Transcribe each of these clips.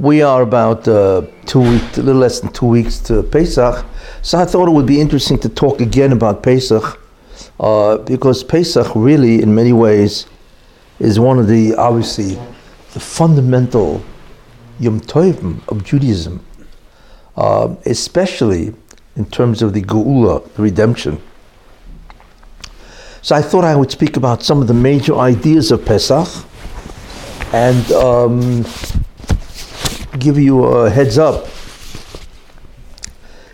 We are about 2 weeks, a little less than 2 weeks to Pesach, so I thought it would be interesting to talk again about Pesach, because Pesach really, in many ways, is one of the, obviously, the fundamental Yom Tovim of Judaism, especially in terms of the Geula, the redemption. So I thought I would speak about some of the major ideas of Pesach, and give you a heads up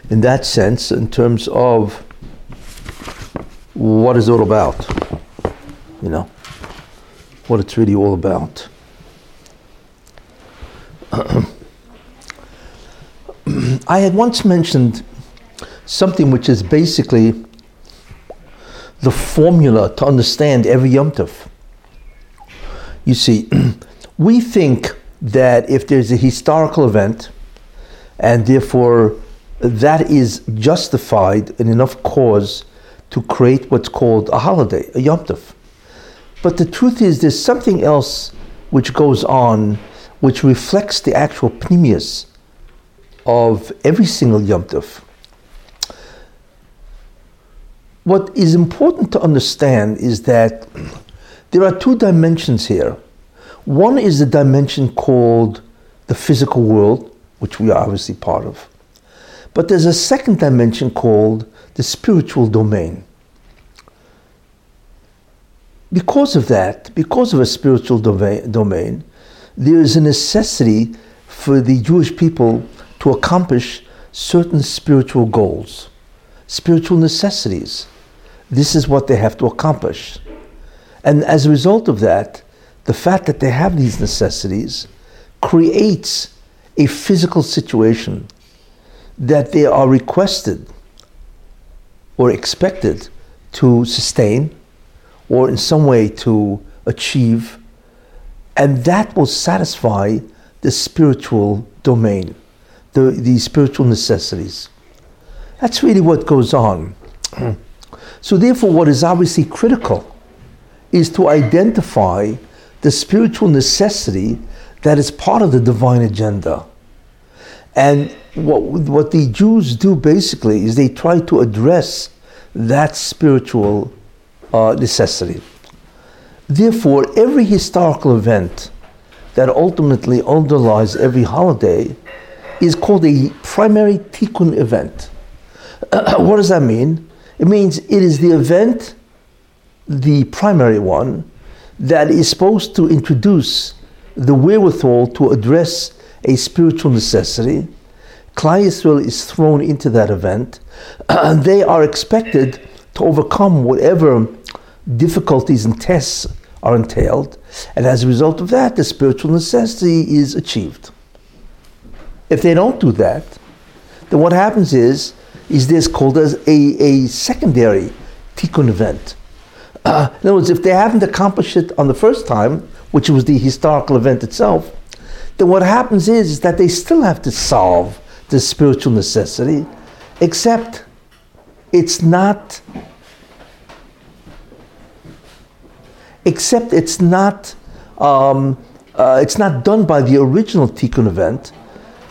in that sense in terms of what it's all about, you know, what it's really all about. I had once mentioned something which is basically the formula to understand every Yom Tov. You see, we think that if there's a historical event, and therefore that is justified in enough cause to create what's called a holiday, a Yom Tov. But the truth is there's something else which goes on, which reflects the actual pnimius of every single Yom Tov. What is important to understand is that there are two dimensions here. One is the dimension called the physical world, which we are obviously part of. But there's a second dimension called the spiritual domain. Because of that, because of a spiritual domain, there is a necessity for the Jewish people to accomplish certain spiritual goals, spiritual necessities. This is what they have to accomplish. And as a result of that, the fact that they have these necessities creates a physical situation that they are requested or expected to sustain or in some way to achieve, and that will satisfy the spiritual domain, the spiritual necessities. That's really what goes on. So therefore, what is obviously critical is to identify the spiritual necessity that is part of the divine agenda. And what the Jews do basically is they try to address that spiritual necessity. Therefore, every historical event that ultimately underlies every holiday is called a primary Tikkun event. What does that mean? It means it is the event, the primary one, that is supposed to introduce the wherewithal to address a spiritual necessity. Klal Yisrael is thrown into that event, and they are expected to overcome whatever difficulties and tests are entailed, and as a result of that, the spiritual necessity is achieved. If they don't do that, then what happens is this called as a secondary Tikkun event. In other words, if they haven't accomplished it on the first time, which was the historical event itself, then what happens is that they still have to solve the spiritual necessity, except it's not done by the original Tikkun event.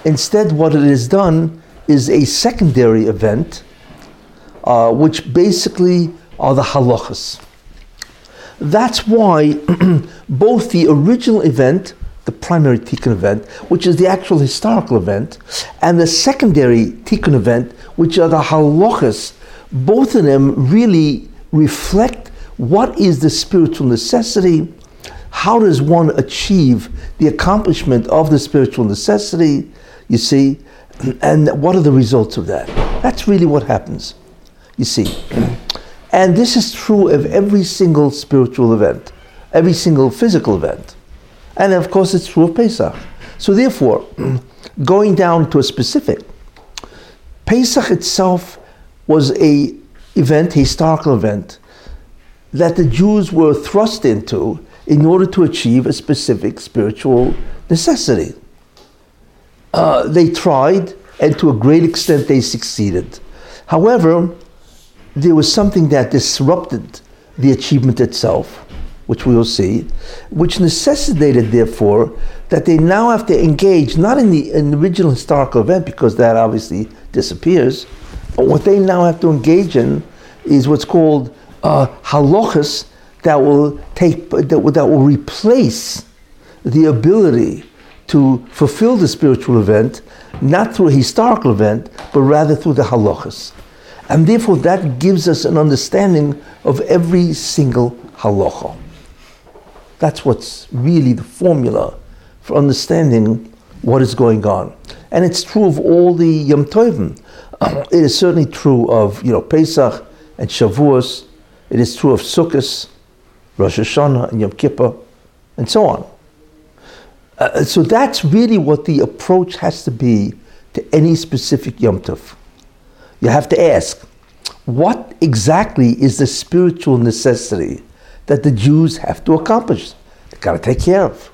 Instead, what it is done is a secondary event, which basically are the halachas. That's why both the original event, the primary Tikkun event, which is the actual historical event, and the secondary Tikkun event, which are the halachas, both of them really reflect what is the spiritual necessity, how does one achieve the accomplishment of the spiritual necessity, you see, and what are the results of that. That's really what happens, you see. And this is true of every single spiritual event, every single physical event. And of course it's true of Pesach. So therefore, going down to a specific, Pesach itself was a event, historical event, that the Jews were thrust into in order to achieve a specific spiritual necessity. They tried, and to a great extent they succeeded. However, there was something that disrupted the achievement itself, which we will see, which necessitated, therefore, that they now have to engage not in the original historical event, because that obviously disappears, but what they now have to engage in is what's called halachas that will replace the ability to fulfill the spiritual event, not through a historical event, but rather through the halachas. And therefore that gives us an understanding of every single halacha. That's what's really the formula for understanding what is going on. And it's true of all the Yom Tovim. It is certainly true of Pesach and Shavuos. It is true of Sukkot, Rosh Hashanah and Yom Kippur, and so on. So that's really what the approach has to be to any specific Yom Tov. You have to ask, what exactly is the spiritual necessity that the Jews have to accomplish? They've got to take care of.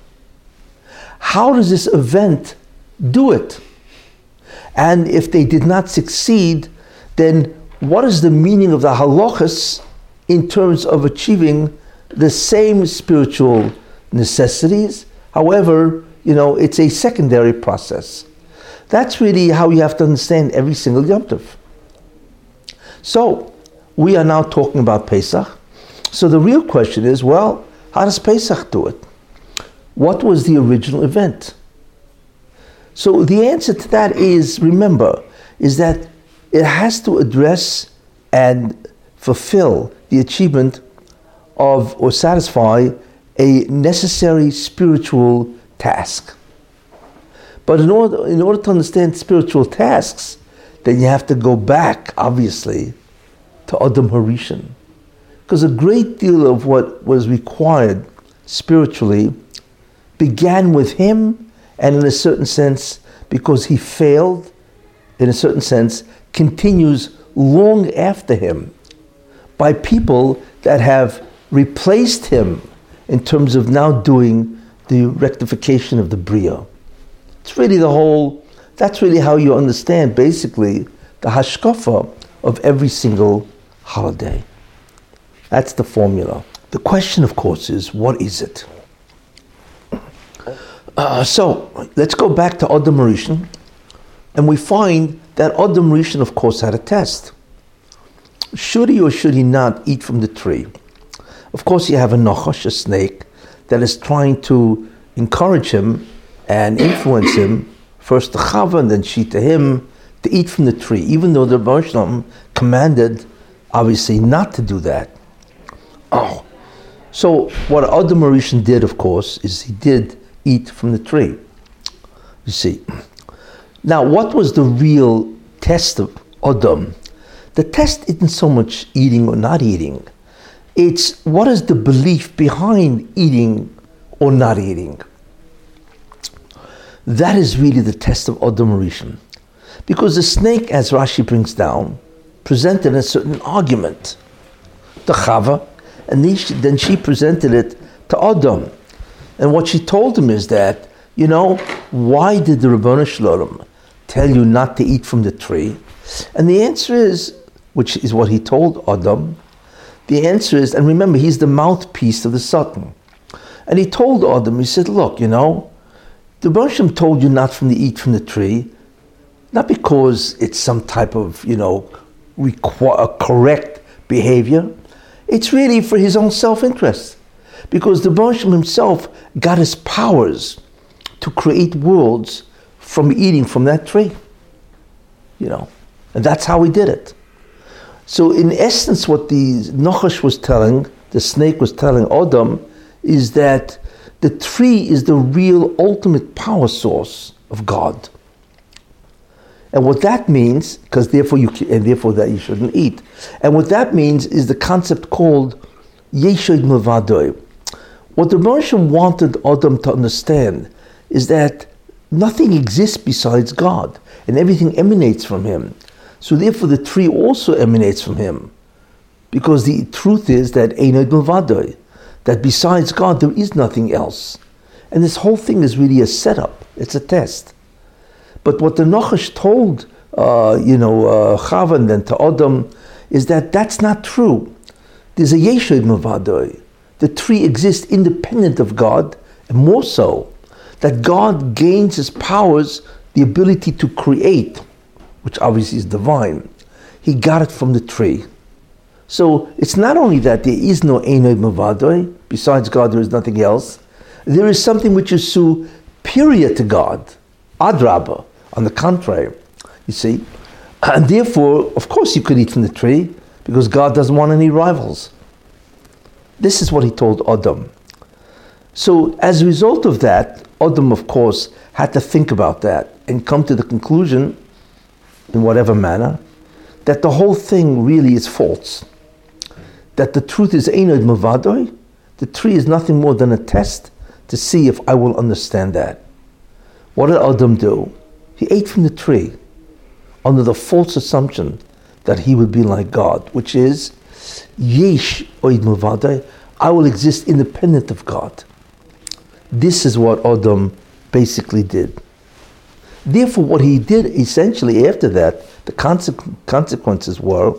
How does this event do it? And if they did not succeed, then what is the meaning of the halachas in terms of achieving the same spiritual necessities? However, it's a secondary process. That's really how you have to understand every single Yom Tov. So, we are now talking about Pesach. So the real question is, well, how does Pesach do it? What was the original event? So the answer to that is, is that it has to address and fulfill the achievement of, or satisfy, a necessary spiritual task. But in order to understand spiritual tasks, then you have to go back, obviously, to Adam Harishan. Because a great deal of what was required spiritually began with him, and in a certain sense, because he failed, in a certain sense, continues long after him by people that have replaced him in terms of now doing the rectification of the Bria. It's really the whole, that's really how you understand, basically, the hashkafa of every single holiday. That's the formula. The question, of course, is, what is it? So, let's go back to Adam Rishon, and we find that Adam Rishon, of course, had a test. Should he or should he not eat from the tree? Of course, you have a Nochash, a snake, that is trying to encourage him and influence him, first to Chava and then she to him, to eat from the tree, even though the Baruch Shalom commanded, obviously, not to do that. So what Adam Rishon did, of course, is he did eat from the tree. You see. Now, what was the real test of Adam? The test isn't so much eating or not eating. It's what is the belief behind eating or not eating. That is really the test of Adam Rishon. Because the snake, as Rashi brings down, presented a certain argument to Chava, and then she presented it to Adam. And what she told him is that, why did the Ribbono Shel Olam tell you not to eat from the tree? And the answer is, which is what he told Adam, the answer is, and remember, he's the mouthpiece of the Satan. And he told Adam, he said, look, the Ribbono Shel Olam told you not to eat from the tree, not because it's some type of, correct behavior. It's really for his own self-interest. Because the Ribbono Shel Olam himself got his powers to create worlds from eating from that tree. And that's how he did it. So in essence, what the Nochash was telling, the snake was telling Adam, is that the tree is the real ultimate power source of God. And what that means, therefore that you shouldn't eat. And what that means is the concept called Yeshod Milvadoi. What the Ribbono Shel Olam wanted Adam to understand is that nothing exists besides God, and everything emanates from him. So therefore the tree also emanates from him, because the truth is that Einod Milvadoi, that besides God there is nothing else. And this whole thing is really a setup, it's a test. But what the Nochash told, Chava and then to Adam, is that that's not true. There's a Yeshod Milvadoi. the tree exists independent of God, and more so, that God gains his powers, the ability to create, which obviously is divine. He got it from the tree. So it's not only that there is no Einoi Mavadoi, besides God there is nothing else, there is something which is superior to God, Adraba, on the contrary, you see. And therefore, of course you could eat from the tree, because God doesn't want any rivals. This is what he told Adam. So as a result of that, Adam, of course, had to think about that and come to the conclusion, in whatever manner, that the whole thing really is false. That the truth is Einod Mavadoi, the tree is nothing more than a test to see if I will understand that. What did Adam do? He ate from the tree under the false assumption that he would be like God, which is Yesh Oid Mavadai, I will exist independent of God. This is what Adam basically did. Therefore, what he did essentially after that, the consequences were,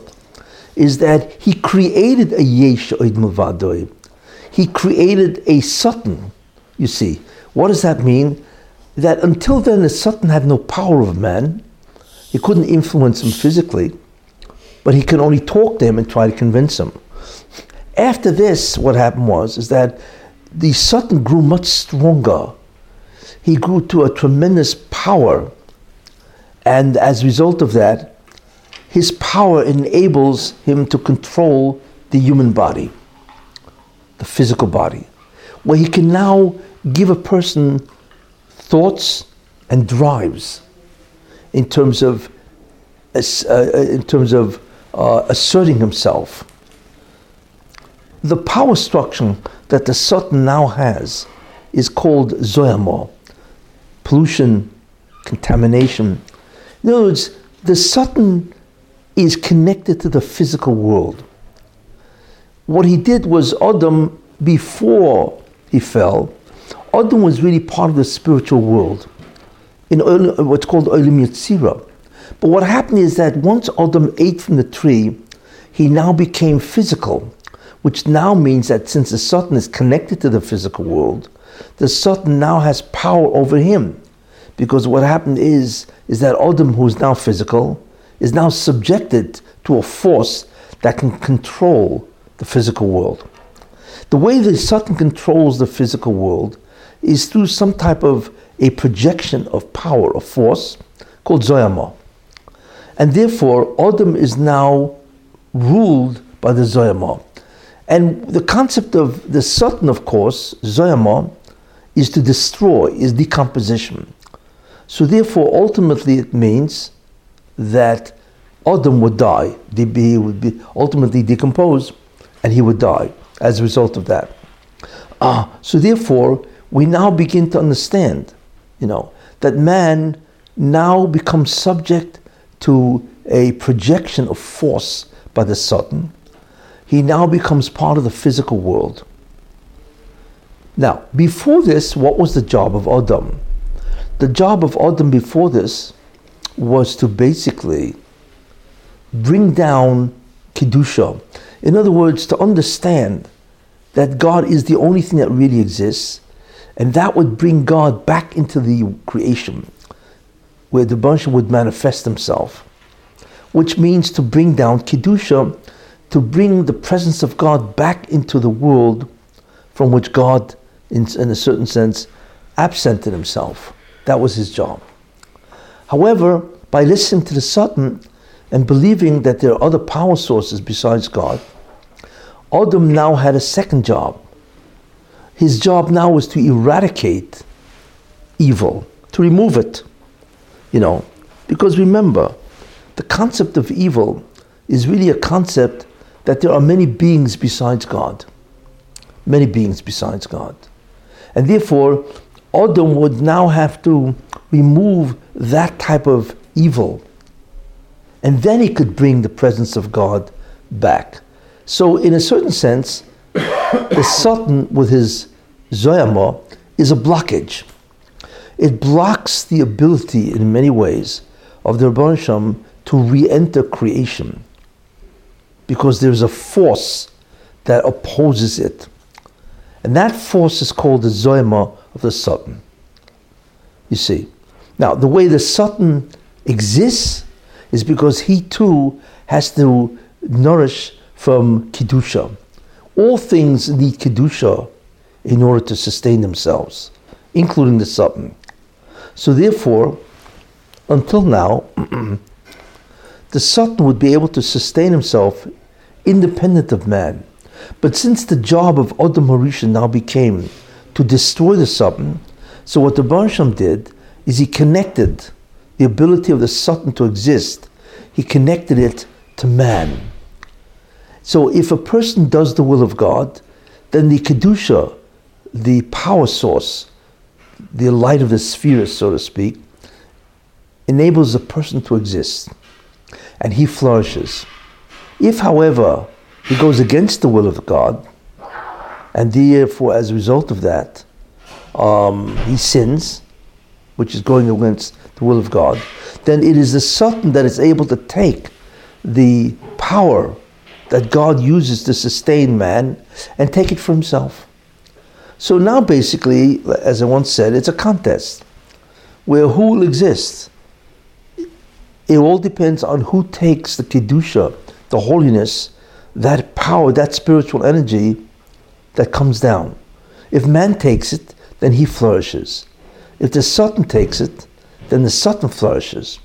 is that he created a Yesh Oid Mavadai. He created a Satan, you see. What does that mean? That until then, the Satan had no power of man. He couldn't influence him physically, but he could only talk to him and try to convince him. After this, what happened was that the Satan grew much stronger. He grew to a tremendous power. And as a result of that, his power enables him to control the human body, the physical body, where he can now give a person thoughts and drives in terms of asserting himself. The power structure that the Satan now has is called Zoyamo, pollution, contamination. In other words, the Satan is connected to the physical world. What he did was, Adam, before he fell, Adam was really part of the spiritual world, in what's called Olim Yetzirah. But what happened is that once Adam ate from the tree, he now became physical, which now means that since the Satan is connected to the physical world, the Satan now has power over him. Because what happened is that Adam, who is now physical, is now subjected to a force that can control the physical world. The way the Satan controls the physical world is through some type of a projection of power, of force, called Zoyama. And therefore, Adam is now ruled by the Zoyama. And the concept of the Satan, of course, Zoyama, is to destroy, is decomposition. So therefore, ultimately it means that Adam would die. He would be ultimately decomposed, and he would die as a result of that. So therefore, we now begin to understand, that man now becomes subject to a projection of force by the Satan. He now becomes part of the physical world. Now, before this, what was the job of Adam? The job of Adam before this was to basically bring down Kedusha. In other words, to understand that God is the only thing that really exists, and that would bring God back into the creation, where the Bnei Shem would manifest himself, which means to bring down Kedusha, to bring the presence of God back into the world from which God, in a certain sense, absented himself. That was his job. However, by listening to the Satan and believing that there are other power sources besides God, Adam now had a second job. His job now was to eradicate evil, to remove it. Because remember, the concept of evil is really a concept that there are many beings besides God. Many beings besides God. And therefore, Adam would now have to remove that type of evil. And then he could bring the presence of God back. So in a certain sense, the Satan with his Zoyama is a blockage. It blocks the ability, in many ways, of the Bnei Shem to re-enter creation, because there is a force that opposes it. And that force is called the Zoyma of the Satan. You see. Now, the way the Satan exists is because he too has to nourish from Kedusha. All things need Kedusha in order to sustain themselves, including the Satan. So therefore, until now, the Satan would be able to sustain himself independent of man. But since the job of Adam Harishan now became to destroy the Satan, so what the Bnei Shem did is he connected the ability of the Satan to exist, he connected it to man. So if a person does the will of God, then the Kedusha, the power source, the light of the sphere, so to speak, enables a person to exist, and he flourishes. If, however, he goes against the will of God, and therefore, as a result of that, he sins, which is going against the will of God, then it is the Satan that is able to take the power that God uses to sustain man and take it for himself. So now basically, as I once said, it's a contest where who will exist. It all depends on who takes the Kedusha, the holiness, that power, that spiritual energy that comes down. If man takes it, then he flourishes. If the Satan takes it, then the Satan flourishes.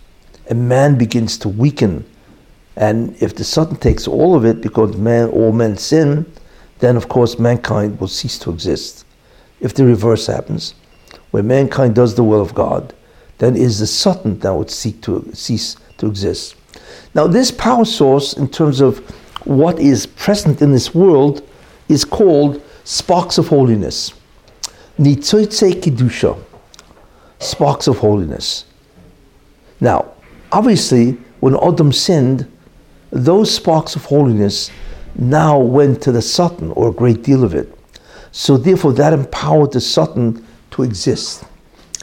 And man begins to weaken. And if the Satan takes all of it, because all men sin, then of course mankind will cease to exist. If the reverse happens, where mankind does the will of God, then is the Satan that would cease to exist. Now this power source, in terms of what is present in this world, is called Sparks of Holiness. Ni Tsoi Tsei Kedusha. Sparks of Holiness. Now, obviously, when Adam sinned, those sparks of holiness now went to the Satan, or a great deal of it. So therefore, that empowered the Satan to exist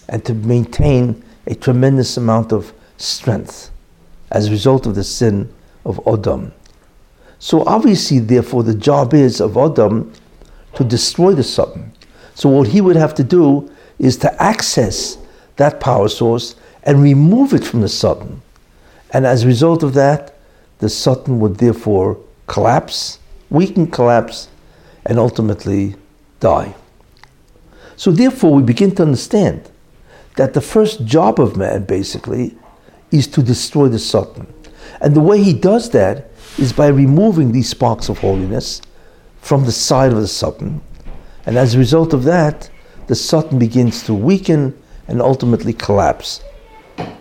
and to maintain a tremendous amount of strength as a result of the sin of Adam. So obviously, therefore, the job is of Adam to destroy the Satan. So what he would have to do is to access that power source and remove it from the Satan. And as a result of that, the Satan would therefore collapse, weaken, collapse, and ultimately die. So therefore, we begin to understand that the first job of man, basically, is to destroy the Satan. And the way he does that is by removing these sparks of holiness from the side of the Satan. And as a result of that, the Satan begins to weaken and ultimately collapse.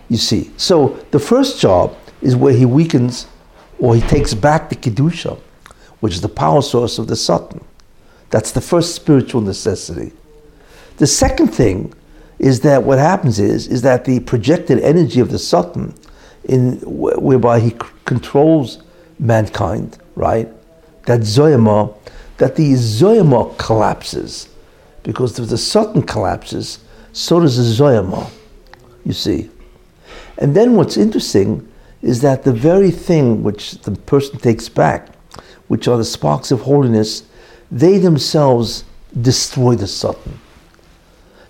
You see, so the first job is where he weakens, or he takes back the Kedusha, which is the power source of the Satan. That's the first spiritual necessity. The second thing is that what happens is that the projected energy of the Satan, whereby he controls mankind, right? That the Zoyama collapses. Because if the Satan collapses, so does the Zoyama, you see. And then what's interesting is that the very thing which the person takes back, which are the sparks of holiness, they themselves destroy the Satan.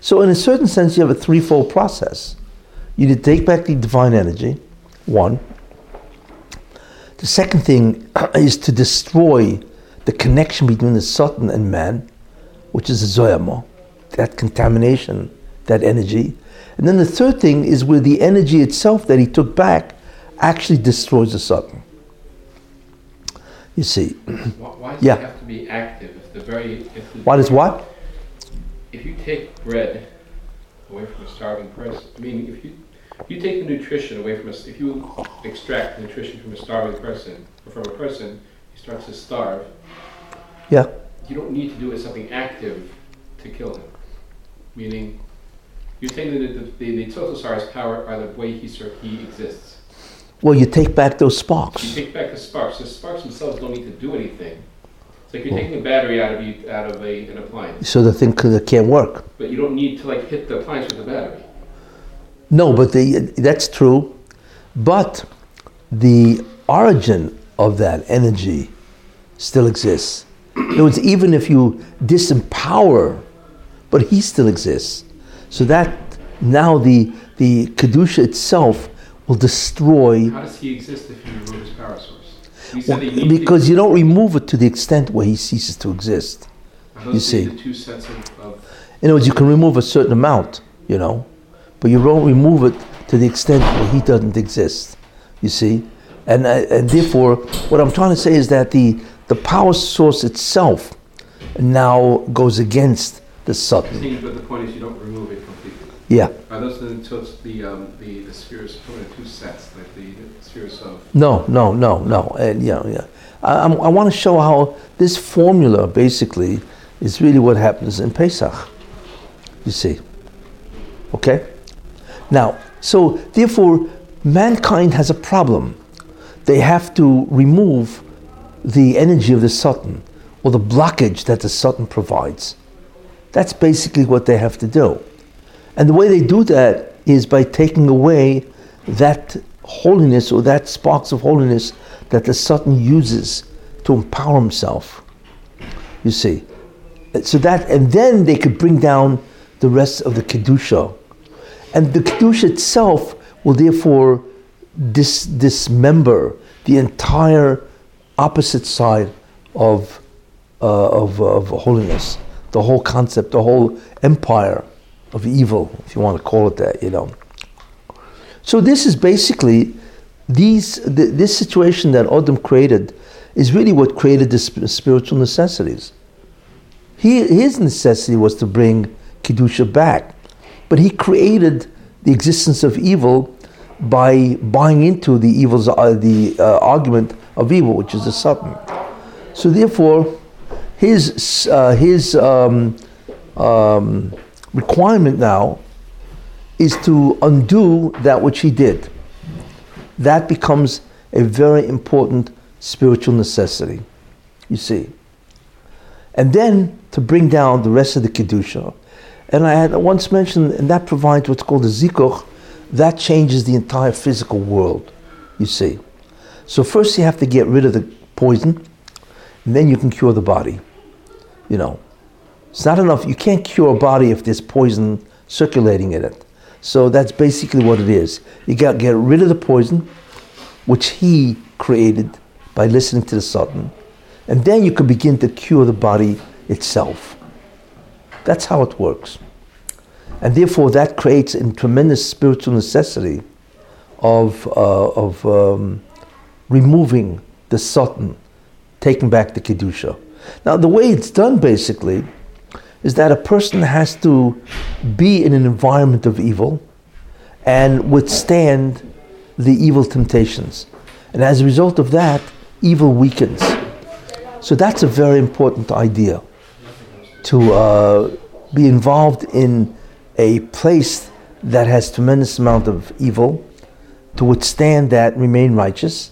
So in a certain sense, you have a threefold process. You need to take back the divine energy, one. The second thing is to destroy the connection between the Satan and man, which is the Zoyama, that contamination, that energy. And then the third thing is where the energy itself that he took back actually destroys the Satan. You see. Why does it have to be active? If you take bread away from a starving person, I mean, if you take the nutrition away from us, if you extract nutrition from a starving person, or from a person who starts to starve, yeah, you don't need to do it something active to kill him. Meaning, you're saying that the Totosar's power by the way he exists. Well, you take back those sparks. You take back the sparks. The sparks themselves don't need to do anything. It's like you're taking a battery out of an appliance. So the thing can't work. But you don't need to hit the appliance with the battery. No, but that's true. But the origin of that energy still exists. In other words, even if you disempower, but he still exists. So that now the Kedusha itself will destroy. How does he exist if you remove his power source? Because you don't remove it to the extent where he ceases to exist. You see, the two sets of in other words, you can remove a certain amount, you know, but you don't remove it to the extent where he doesn't exist. You see, and therefore, what I'm trying to say is that the power source itself now goes against the sudden. But the point is, you don't remove it completely. Yeah. Are those the spheres of two sets, like the spheres of? No. I want to show how this formula basically is really what happens in Pesach. You see, okay. Now, so therefore, mankind has a problem. They have to remove the energy of the Satan or the blockage that the Satan provides. That's basically what they have to do. And the way they do that is by taking away that holiness or that sparks of holiness that the Satan uses to empower himself. You see. So that, and then they could bring down the rest of the Kedusha. And the Kedusha itself will therefore dismember the entire opposite side of holiness, the whole concept, the whole empire of evil, if you want to call it that, you know. So this is basically this situation that Adam created is really what created the spiritual necessities. His necessity was to bring Kedusha back, but he created the existence of evil by buying into the evils, the argument of evil, which is the Satan. So therefore, his requirement now is to undo that which he did. That becomes a very important spiritual necessity, you see. And then to bring down the rest of the Kedusha. And I had once mentioned, and that provides what's called a zikuch, that changes the entire physical world, you see. So first you have to get rid of the poison, and then you can cure the body, you know. It's not enough, you can't cure a body if there's poison circulating in it. So that's basically what it is. You got to get rid of the poison, which he created by listening to the Satan, and then you can begin to cure the body itself. That's how it works. And therefore that creates a tremendous spiritual necessity of removing the Satan, taking back the Kedusha. Now the way it's done basically is that a person has to be in an environment of evil and withstand the evil temptations. And as a result of that, evil weakens. So that's a very important idea, to be involved in a place that has tremendous amount of evil, to withstand that, remain righteous,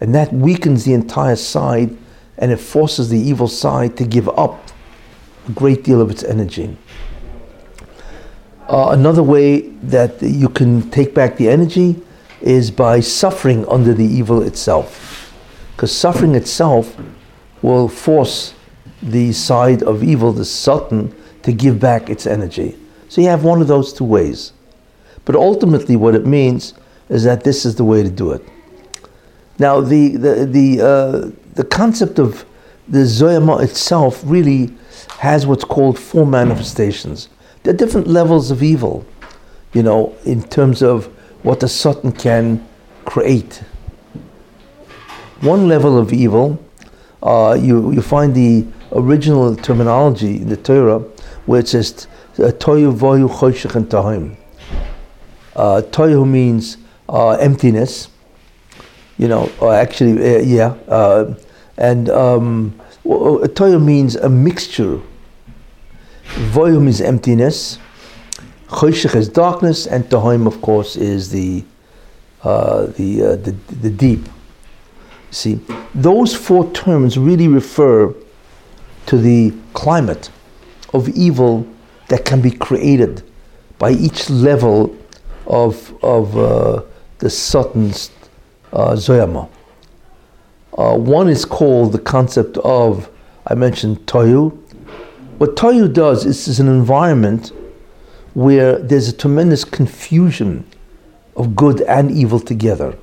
and that weakens the entire side, and it forces the evil side to give up a great deal of its energy. Another way that you can take back the energy is by suffering under the evil itself, because suffering itself will force the side of evil, the Satan, to give back its energy. So you have one of those two ways. But ultimately what it means is that this is the way to do it. Now the concept of the Zoyama itself really has what's called four manifestations. There are different levels of evil, you know, in terms of what the Satan can create. One level of evil, you find the original terminology in the Torah, where it says Toyu Voyu Choshech and Tahim. Toyu means emptiness, you know, and Toyu means a mixture. Voyu is emptiness, Choshech is darkness, and Tahim, of course, is the deep. See, those four terms really refer to the climate of evil that can be created by each level of the Satan's Zoyama. One is called the concept of I mentioned Tohu. What Tohu does is an environment where there's a tremendous confusion of good and evil together.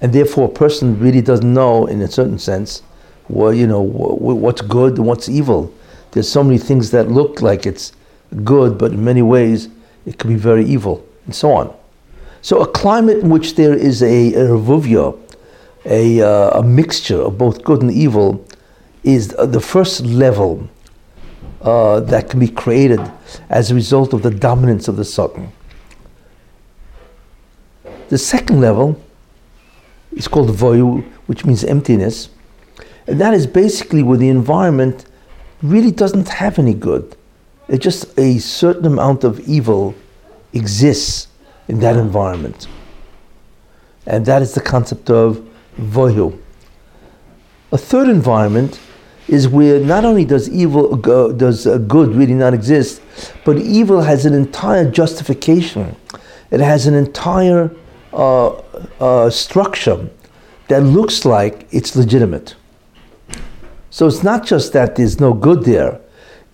And therefore, a person really doesn't know, in a certain sense, what's good and what's evil. There's so many things that look like it's good, but in many ways it could be very evil, and so on. So a climate in which there is a revuvia, a mixture of both good and evil, is the first level that can be created as a result of the dominance of the Satan. The second level is called voyu, which means emptiness, and that is basically where the environment really doesn't have any good. It's just a certain amount of evil exists in that environment, and that is the concept of voyu. A third environment is where not only does good really not exist, but evil has an entire justification. It has an entire structure that looks like it's legitimate. So it's not just that there's no good there.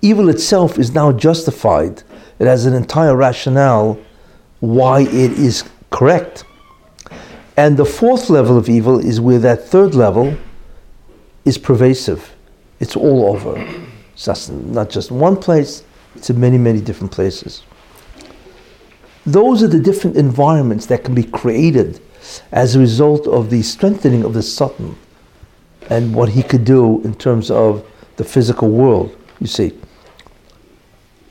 Evil itself is now justified. It has an entire rationale why it is correct. And the fourth level of evil is where that third level is pervasive. It's all over. It's not just in one place, it's in many, many different places. Those are the different environments that can be created as a result of the strengthening of the Satan and what he could do in terms of the physical world, you see.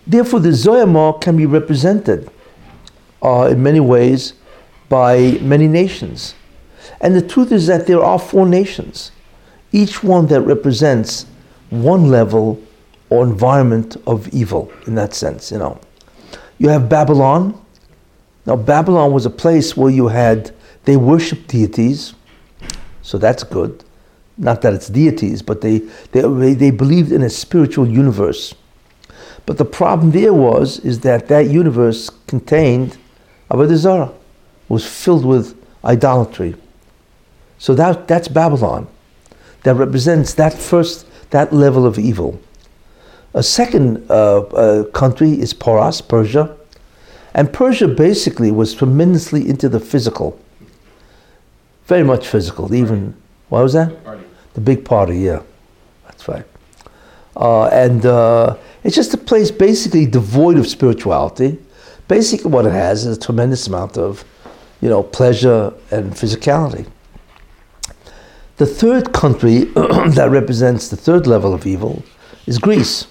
Therefore, the Zoyamah can be represented in many ways by many nations. And the truth is that there are four nations, each one that represents one level or environment of evil, in that sense, You have Babylon. Now Babylon was a place where they worshipped deities, so that's good. Not that it's deities, but they believed in a spiritual universe. But the problem there is that universe contained Avodah Zarah, was filled with idolatry. So that's Babylon. That represents that level of evil. A second country is Persia. And Persia basically was tremendously into the physical. Very much physical, even. What was that? The big party, yeah. That's right. And it's just a place basically devoid of spirituality. Basically what it has is a tremendous amount of pleasure and physicality. The third country that represents the third level of evil is Greece.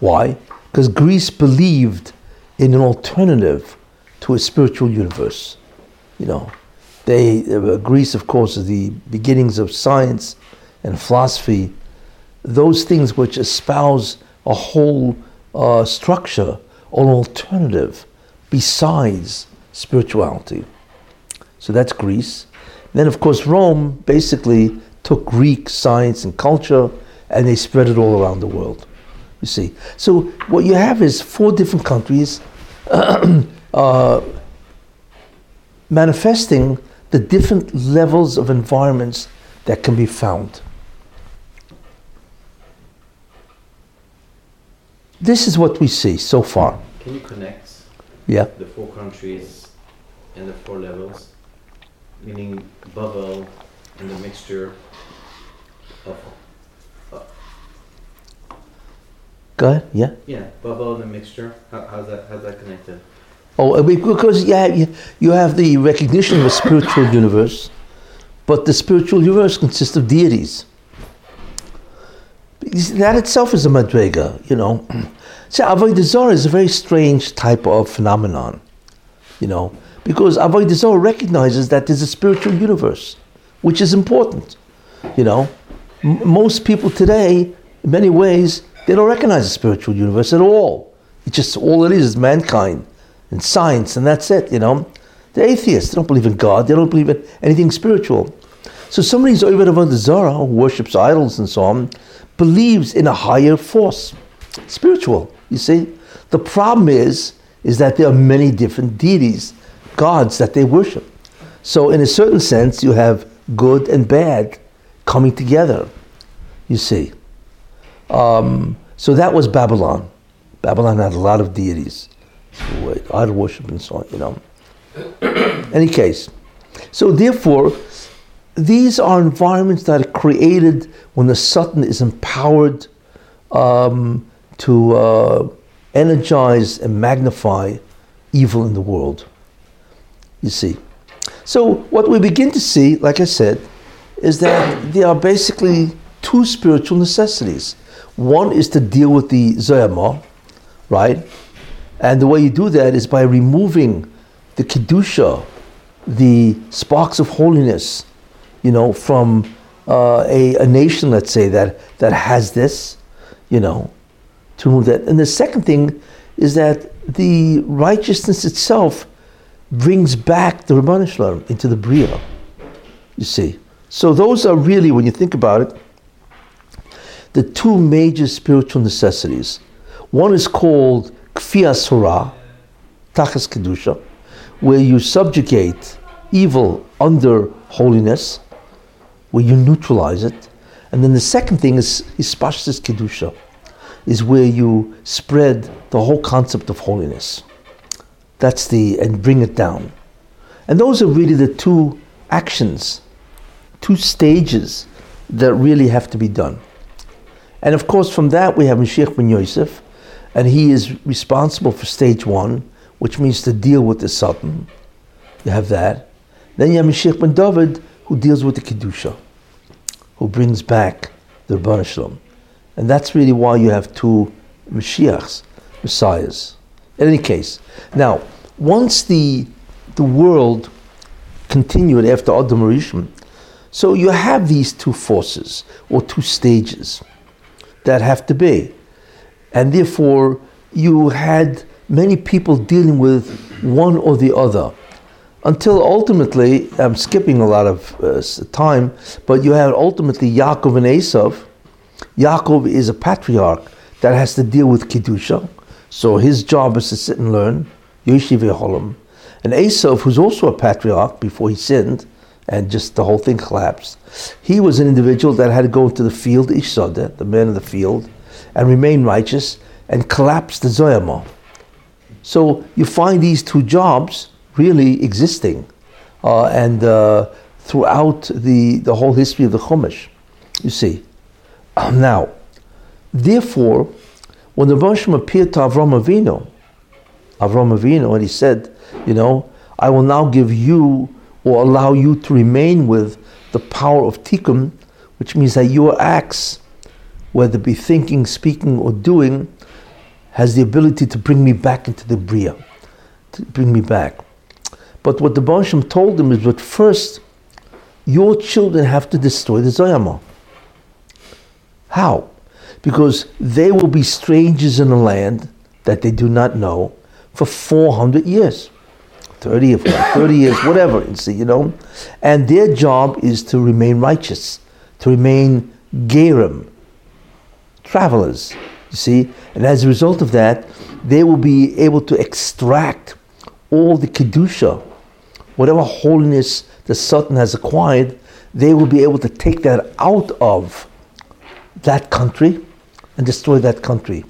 Why? Because Greece believed in an alternative to a spiritual universe. Greece, of course, is the beginnings of science and philosophy. Those things which espouse a whole structure or an alternative besides spirituality. So that's Greece. Then, of course, Rome basically took Greek science and culture and they spread it all around the world, you see. So what you have is four different countries manifesting the different levels of environments that can be found. This is what we see so far. Can you connect the four countries and the four levels? Meaning bubble and the mixture of... Go ahead, yeah? Yeah, bubble and the mixture, how's that connected? Oh, because you have the recognition of a spiritual universe, but the spiritual universe consists of deities. That itself is a madrega, So Avodah Zarah is a very strange type of phenomenon, Because Avodah Zarah recognizes that there's a spiritual universe, which is important. Most people today, in many ways, they don't recognize the spiritual universe at all. It's just all it is mankind and science, and that's it, They're atheists. They don't believe in God. They don't believe in anything spiritual. So somebody who's over Avodah Zarah, who worships idols and so on, believes in a higher force, spiritual, you see. The problem is that there are many different deities, gods that they worship. So in a certain sense, you have good and bad coming together. you see. So that was Babylon. Babylon had a lot of deities, idol worship and so on, you know. Any case. So therefore, these are environments that are created when the Satan is empowered to energize and magnify evil in the world, you see. So what we begin to see, like I said, is that there are basically two spiritual necessities. One is to deal with the Zohar, right? And the way you do that is by removing the Kedusha, the sparks of holiness, you know, from a nation, let's say, that has this, you know, to remove that. And the second thing is that the righteousness itself brings back the Rabbanu Shalom into the Bria, you see. So those are really, when you think about it, the two major spiritual necessities. One is called Kfiyas Hora, Tachas Kedusha, where you subjugate evil under holiness, where you neutralize it. And then the second thing is Hispashtis Kedusha, is where you spread the whole concept of holiness. That's and bring it down. And those are really the two actions, two stages that really have to be done. And of course from that we have Mashiach ben Yosef, and he is responsible for stage one, which means to deal with the Satan. You have that. Then you have Mashiach ben David, who deals with the Kedusha, who brings back the Rabbanu Shalom. And that's really why you have two Mashiachs, Messiahs. In any case, now, once the world continued after Adam Rishon, so you have these two forces, or two stages, that have to be. And therefore, you had many people dealing with one or the other, until ultimately, I'm skipping a lot of time, but you have ultimately Yaakov and Esav. Yaakov is a patriarch that has to deal with Kedusha, so his job is to sit and learn, Yoshiv Yeholam. And Esav, who's also a patriarch before he sinned, and just the whole thing collapsed, he was an individual that had to go into the field, Ishsadeh, the man of the field, and remain righteous, and collapse the Zoyama. So you find these two jobs really existing, and throughout the whole history of the Chumash, you see. Now, therefore, when the Bnei Shem appeared to Avram Avinu, and he said, you know, I will now give you, or allow you to remain with the power of Tikkun, which means that your acts, whether it be thinking, speaking, or doing, has the ability to bring me back into the Bria, to bring me back. But what the Bnei Shem told him is, but first, your children have to destroy the Zoyama. How? Because they will be strangers in a land that they do not know for 400 years, 30 or 30 years, whatever, you know. And their job is to remain righteous, to remain gerim, travelers, you see. And as a result of that, they will be able to extract all the Kedusha, whatever holiness the Satan has acquired, they will be able to take that out of that country and destroy that country,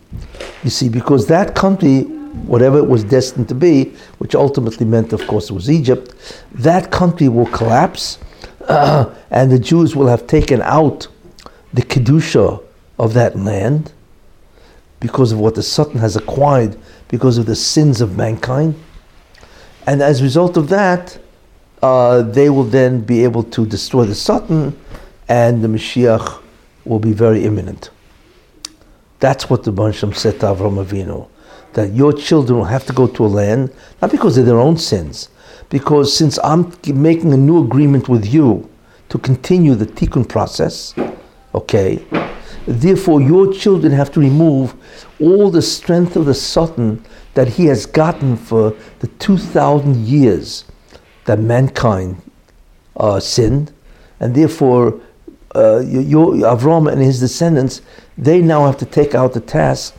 you see, because that country, whatever it was destined to be, which ultimately meant, of course, it was Egypt, that country will collapse, and the Jews will have taken out the Kedusha of that land because of what the Satan has acquired, because of the sins of mankind. And as a result of that, they will then be able to destroy the Satan, and the Mashiach will be very imminent. That's what the Bnei Shem said to Avram Avinu, that your children will have to go to a land, not because of their own sins, because since I'm making a new agreement with you to continue the Tikkun process, okay, therefore your children have to remove all the strength of the Satan that he has gotten for the 2,000 years that mankind sinned, and therefore Avram and his descendants, they now have to take out the task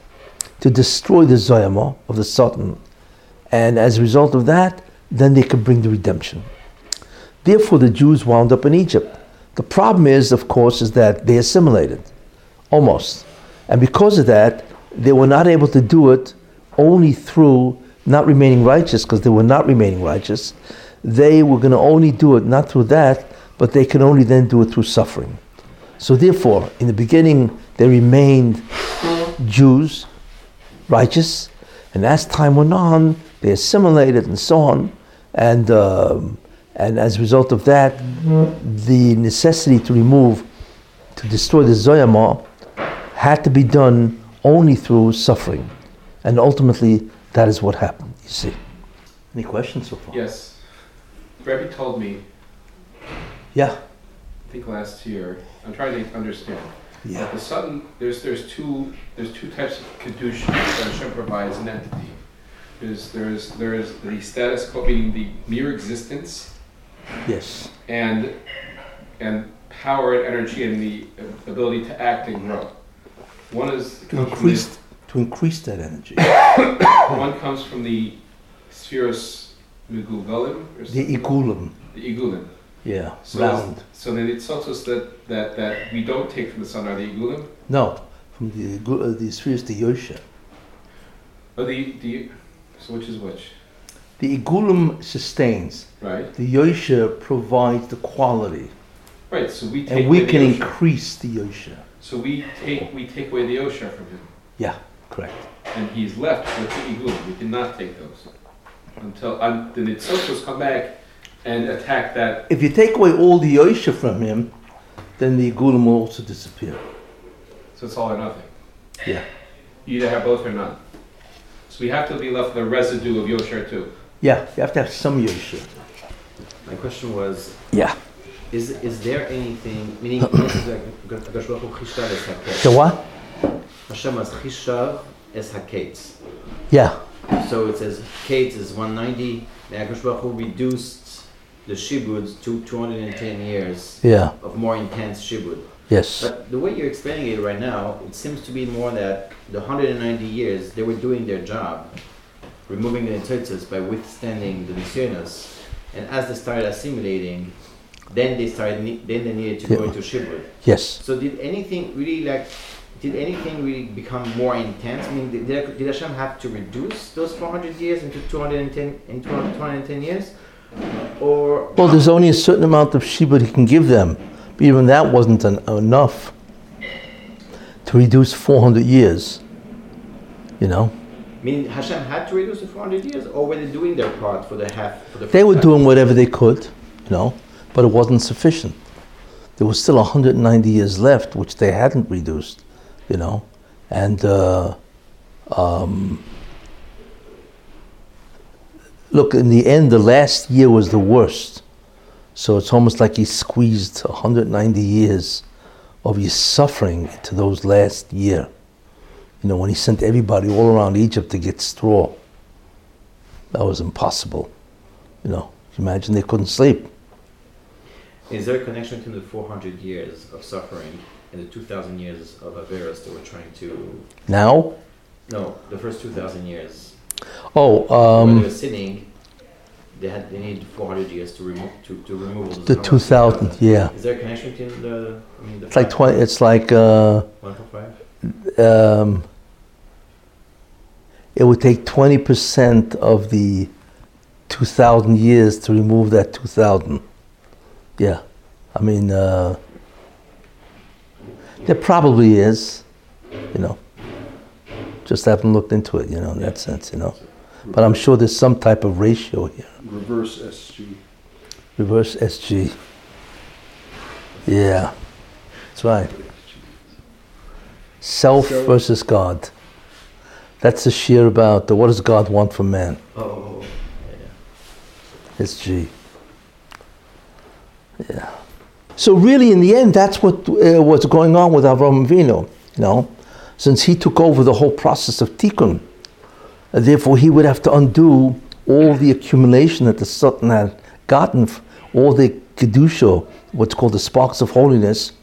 to destroy the Zoyama of the Satan. And as a result of that, then they can bring the redemption. Therefore the Jews wound up in Egypt. The problem is, of course, is that they assimilated. almost. And because of that, they were not able to do it only through not remaining righteous, because they were not remaining righteous. They were going to only do it not through that, but they can only then do it through suffering. So therefore, in the beginning, they remained Jews, righteous, and as time went on, they assimilated and so on, and as a result of that, the necessity to destroy the Zoyama had to be done only through suffering, and ultimately that is what happened, you see. Any questions so far? Yes. The Rebbe told me, I think last year, I'm trying to understand. Yeah. The sudden, there's two types of Kedusha that Hashem provides an entity. There is the status quo, meaning the mere existence. Yes. And power and energy and the ability to act and grow. One is to increase that energy. One comes from the spheres Migugalim. The Igulim. Yeah, so round. So then it tells us that we don't take from the sun, are the Igulim? No, from the spheres, the Yosha. Oh, so which is which? The Igulim sustains. Right. The Yosha provides the quality. Right, so we take away the Yosha. And we can increase the Yosha. So we take away the Yosha from him. Yeah, correct. And he's left with the Igulim. We cannot take those. Until the Ni Tsoi Tsei come back and attack that. If you take away all the Yosha from him, then the Igulim will also disappear. So it's all or nothing. Yeah. You either have both or none. So we have to be left with a residue of Yosha too. Yeah, you have to have some Yosha. My question was, is there anything, meaning the what? Hashem has Chishav es HaKetz. Yeah. So it says Ketz is 190. Yaakov Baruch Hu reduced the shibud to 210 years of more intense shibud. Yes. But the way you're explaining it right now, it seems to be more that the 190 years they were doing their job, removing the Nitzotzes by withstanding the Nisyonos, and as they started assimilating, then they needed to go into shibud. Yes. So did anything really become more intense? I mean, did Hashem have to reduce those 400 years into 210 years? Or well, there's only a certain amount of shibud he can give them. But even that wasn't enough to reduce 400 years, you know? I mean, Hashem had to reduce the 400 years, or were they doing their part for the half? They were doing whatever they could, you know, but it wasn't sufficient. There was still 190 years left, which they hadn't reduced. You know, and look, in the end, the last year was the worst. So it's almost like he squeezed 190 years of your suffering into those last year. You know, when he sent everybody all around Egypt to get straw, that was impossible. You know, imagine they couldn't sleep. Is there a connection between the 400 years of suffering and the 2,000 years of Averis that we're trying to... Now? No, the first 2,000 years. Oh, when they were sinning, they needed 400 years to remove the 2,000, yeah. Is there a connection between the... I mean, the it's, like 20, it's like... 1.5? It would take 20% of the 2,000 years to remove that 2,000. Yeah. I mean... there probably is, you know. Just haven't looked into it, you know, in that sense, you know. But I'm sure there's some type of ratio here. Reverse SG. Yeah, that's right. Self versus God. That's the sheer about what does God want from man? Oh, yeah. SG. Yeah. So really, in the end, that's what was going on with Avram Avinu, you know, since he took over the whole process of Tikkun. Therefore, he would have to undo all the accumulation that the Sultan had gotten, all the Kedusha, what's called the Sparks of Holiness,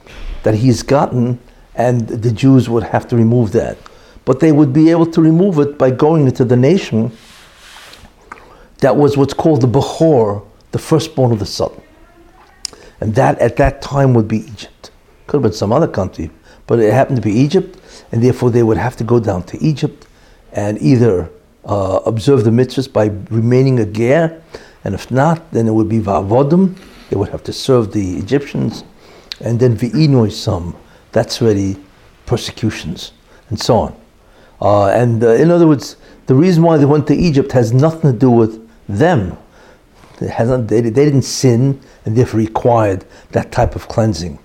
that he's gotten, and the Jews would have to remove that. But they would be able to remove it by going into the nation that was what's called the Bechor, the firstborn of the Sultan. And that, at that time, would be Egypt. Could have been some other country, but it happened to be Egypt, and therefore they would have to go down to Egypt and either observe the mitzvahs by remaining a ger, and if not, then it would be va'avodim, they would have to serve the Egyptians, and then v'inoisam, that's really persecutions, and so on. In other words, the reason why they went to Egypt has nothing to do with them. They didn't sin, and therefore required that type of cleansing.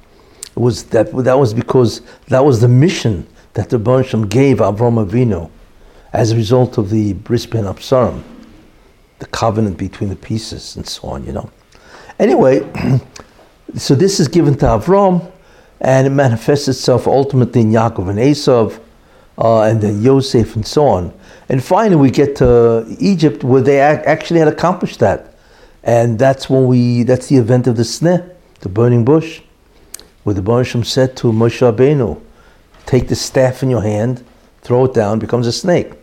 It was that was because that was the mission that the Bnei Shem gave Avram Avinu as a result of the Bris Ben Absarim, the covenant between the pieces and so on, you know. Anyway, so this is given to Avram, and it manifests itself ultimately in Yaakov and Esav, and then Yosef and so on. And finally we get to Egypt, where they actually had accomplished that. And that's when that's the event of the sneh, the burning bush, where the Bnei Shem said to Moshe Rabbeinu, take the staff in your hand, throw it down, becomes a snake.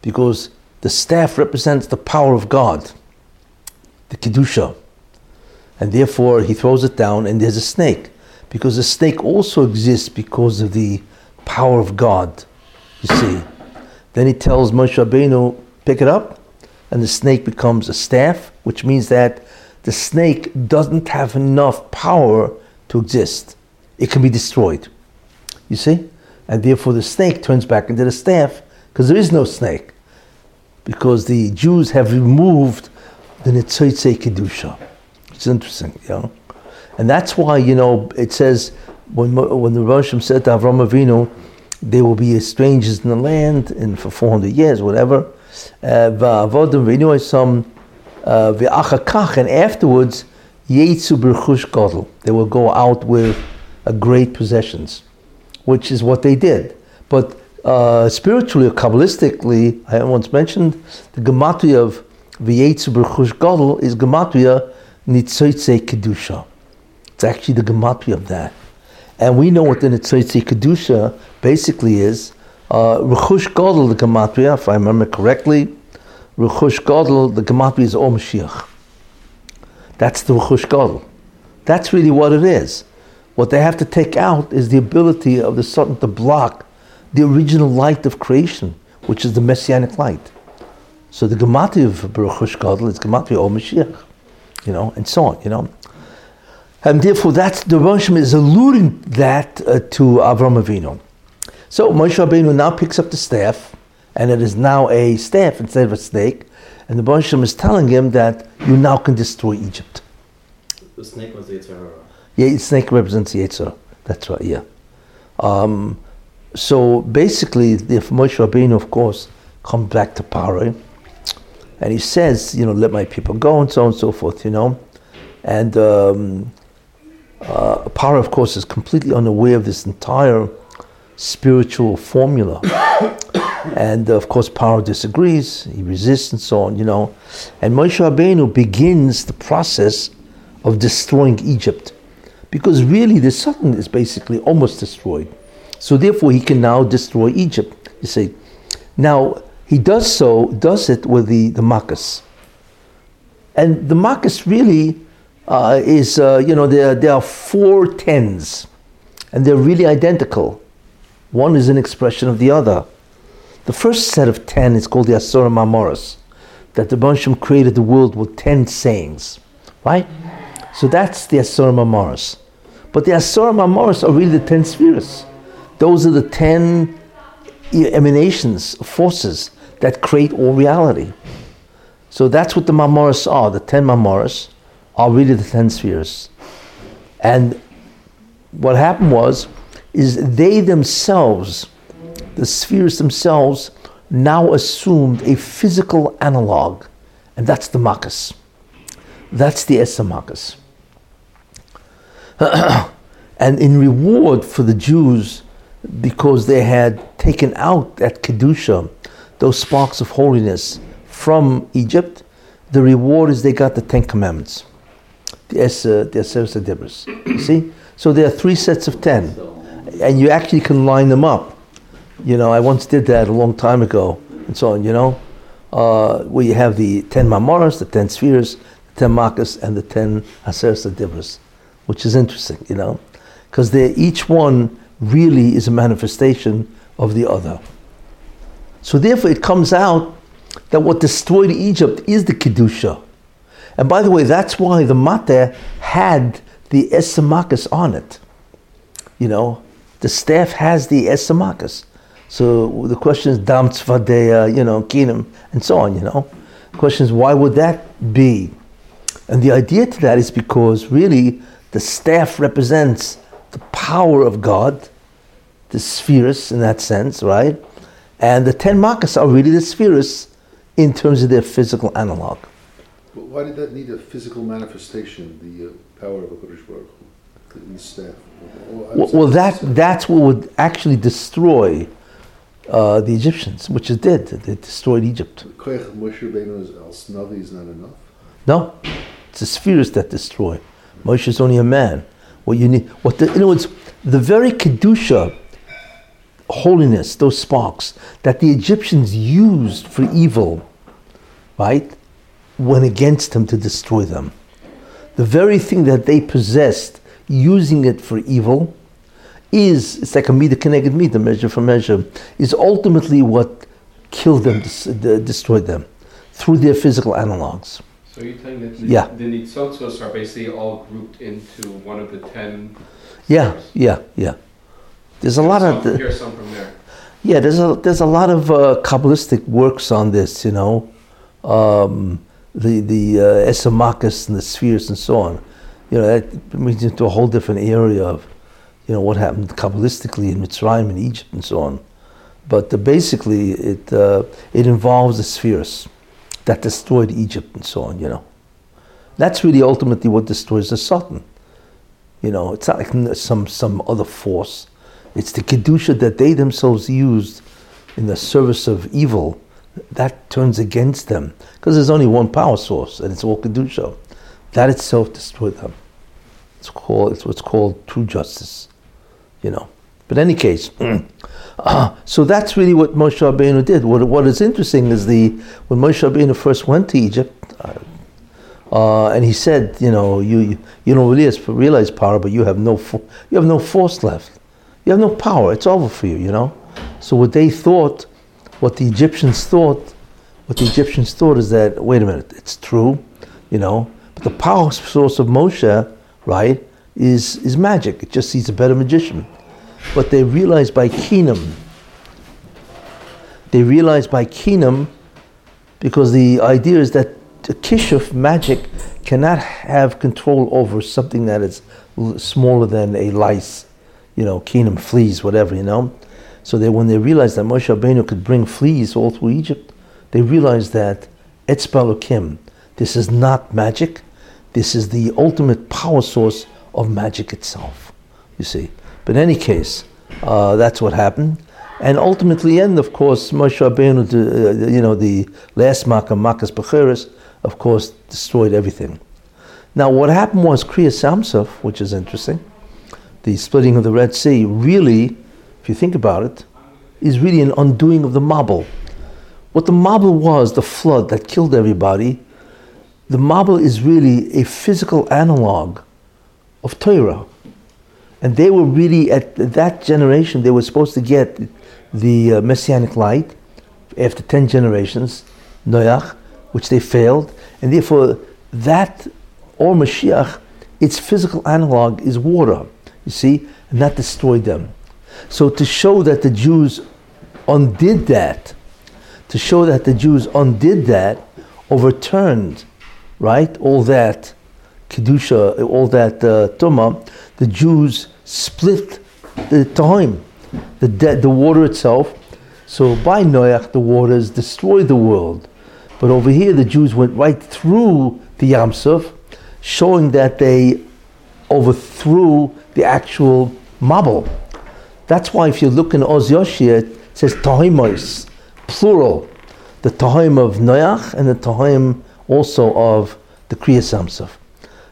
Because the staff represents the power of God, the Kedusha. And therefore he throws it down and there's a snake. Because the snake also exists because of the power of God, you see. Then he tells Moshe Rabbeinu, pick it up, and the snake becomes a staff, which means that the snake doesn't have enough power to exist. It can be destroyed, you see? And therefore the snake turns back into the staff, because there is no snake. Because the Jews have removed the Ni Tsoi Tsei Kedusha. It's interesting, you know? And that's why, you know, it says, when the Bnei Shem said to Avram Avinu, they will be strangers in the land and for 400 years, whatever. And afterwards, they will go out with great possessions, which is what they did. But spiritually or Kabbalistically, I once mentioned, the gematria of V'yetzu B'rechush Gadol is gematria Ni Tsoi Tsei Kedusha. It's actually the gematria of that. And we know what the Ni Tsoi Tsei Kedusha basically is. Rechush Gadol, the gematria, if I remember correctly, Rechush Gadol, the gematria is Om Mashiach. That's the Rechush Gadol. That's really what it is. What they have to take out is the ability of the Satan to block the original light of creation, which is the Messianic light. So the gematria of Rechush Gadol is gematria Om Mashiach, you know, and so on, you know. And therefore, that's the Bnei Shem is alluding that to Avram Avinu. So Moshe Rabbeinu now picks up the staff, and it is now a staff instead of a snake. And the Bnei Shem is telling him that you now can destroy Egypt. The snake was the Yetzirah. Yeah, the snake represents the Yetzirah. That's right. Yeah. So basically, if Moshe Rabbeinu, of course, comes back to Parah, and he says, you know, let my people go, and so on and so forth, you know, and. Parah, of course, is completely unaware of this entire spiritual formula. And, of course, Parah disagrees, he resists and so on, you know. And Moshe Rabbeinu begins the process of destroying Egypt. Because really, the Satan is basically almost destroyed. So therefore, he can now destroy Egypt, you see. Now, he does it with the Makkas. And the Makkas really... there are four tens, and they're really identical. One is an expression of the other. The first set of 10 is called the Asura Mahmaras, that the Bnei Shem created the world with 10 sayings, right? So that's the Asura Mahmaras. But the Asura Mahmaras are really the 10 spheres. Those are the 10 emanations, forces that create all reality. So that's what the Mahmaras are, the 10 Mahmaras. Are really the 10 spheres. And what happened is they themselves, the spheres themselves, now assumed a physical analog, and that's the Makkas. That's the Esamachus. And in reward for the Jews, because they had taken out that Kedusha, those sparks of holiness from Egypt, the reward is they got the 10 commandments. The Aseret Dibros. You see? So there are 3 sets of 10. And you actually can line them up. You know, I once did that a long time ago, and so on, you know? Where you have the 10 Mamaras, the 10 Spheres, the 10 Makkas, and the 10 Aseret Dibros. Which is interesting, you know? Because each one really is a manifestation of the other. So therefore it comes out that what destroyed Egypt is the Kedusha. And by the way, that's why the Matzah had the Esamachus on it. You know, the staff has the Esamachus. So the question is, Dam Tzvadeya, you know, Kinem, and so on, you know. The question is, why would that be? And the idea to that is because really the staff represents the power of God, the spheres in that sense, right? And the 10 Makkas are really the spheres in terms of their physical analog. But why did that need a physical manifestation, the power of a Kodesh Baruch Hu, in the staff? Well, that's what would actually destroy the Egyptians, which it did. It destroyed Egypt. The Koyach of Moshe Rabbeinu's al-Snavi is not enough? No. It's the spheres that destroy. Moshe is only a man. What you need, in other words, the very Kedusha, holiness, those sparks, that the Egyptians used for evil, right, went against them to destroy them. The very thing that they possessed, using it for evil, it's like a midah keneged midah, measure for measure, is ultimately what killed them, destroyed them, through their physical analogs. So you're telling that the Ni Tsoi Tsei are basically all grouped into one of the 10? Yeah. There's a lot of... Here's some from there. Yeah, there's a lot of Kabbalistic works on this, you know, the Esamachus and the spheres and so on. You know, that brings you into a whole different area of, you know, what happened Kabbalistically in Mitzrayim and Egypt and so on. But basically, it involves the spheres that destroyed Egypt and so on, you know. That's really ultimately what destroys the Satan. You know, it's not like some other force. It's the Kedusha that they themselves used in the service of evil that turns against them. Because there's only one power source, and it's all Kedusha. That itself destroyed them. It's what's called true justice, you know. But in any case, so that's really what Moshe Rabbeinu did. What is interesting is when Moshe Rabbeinu first went to Egypt, and he said, you know, you don't realize Parah, but you have no force left. You have no power. It's over for you, you know. So what the Egyptians thought is that, wait a minute, it's true, you know. But the power source of Moshe, right, is magic. It just he's a better magician. But they realized by Kinem. Because the idea is that the kishuf, magic, cannot have control over something that is smaller than a lice. You know, Kinem, fleas, whatever, you know. So when they realized that Moshe Rabbeinu could bring fleas all through Egypt, they realized that Etzba Elokim, this is not magic. This is the ultimate power source of magic itself, you see. But in any case, that's what happened. And ultimately, of course, Moshe Rabbeinu, you know, the last Makkas Bechiras, of course, destroyed everything. Now, what happened was Kriyas Yamsuf, which is interesting, the splitting of the Red Sea, really, if you think about it, is really an undoing of the Mabul. What the Mabul was, the flood that killed everybody, the Mabul is really a physical analog of Torah. And they were really, at that generation, they were supposed to get the Messianic light after 10 generations, Noach, which they failed. And therefore, that, or Mashiach, its physical analog is water, you see, and that destroyed them. So to show that the Jews undid that, overturned, right, all that Kedusha, all that Tumah, the Jews split the time, the water itself. So by Noach, the waters destroyed the world. But over here, the Jews went right through the Yam Suf, showing that they overthrew the actual Mabul. That's why if you look in Oz Yoshia, it says Tahimois, plural. The Tahim of Noach and the Tahim also of the Kriyas Yam Suf.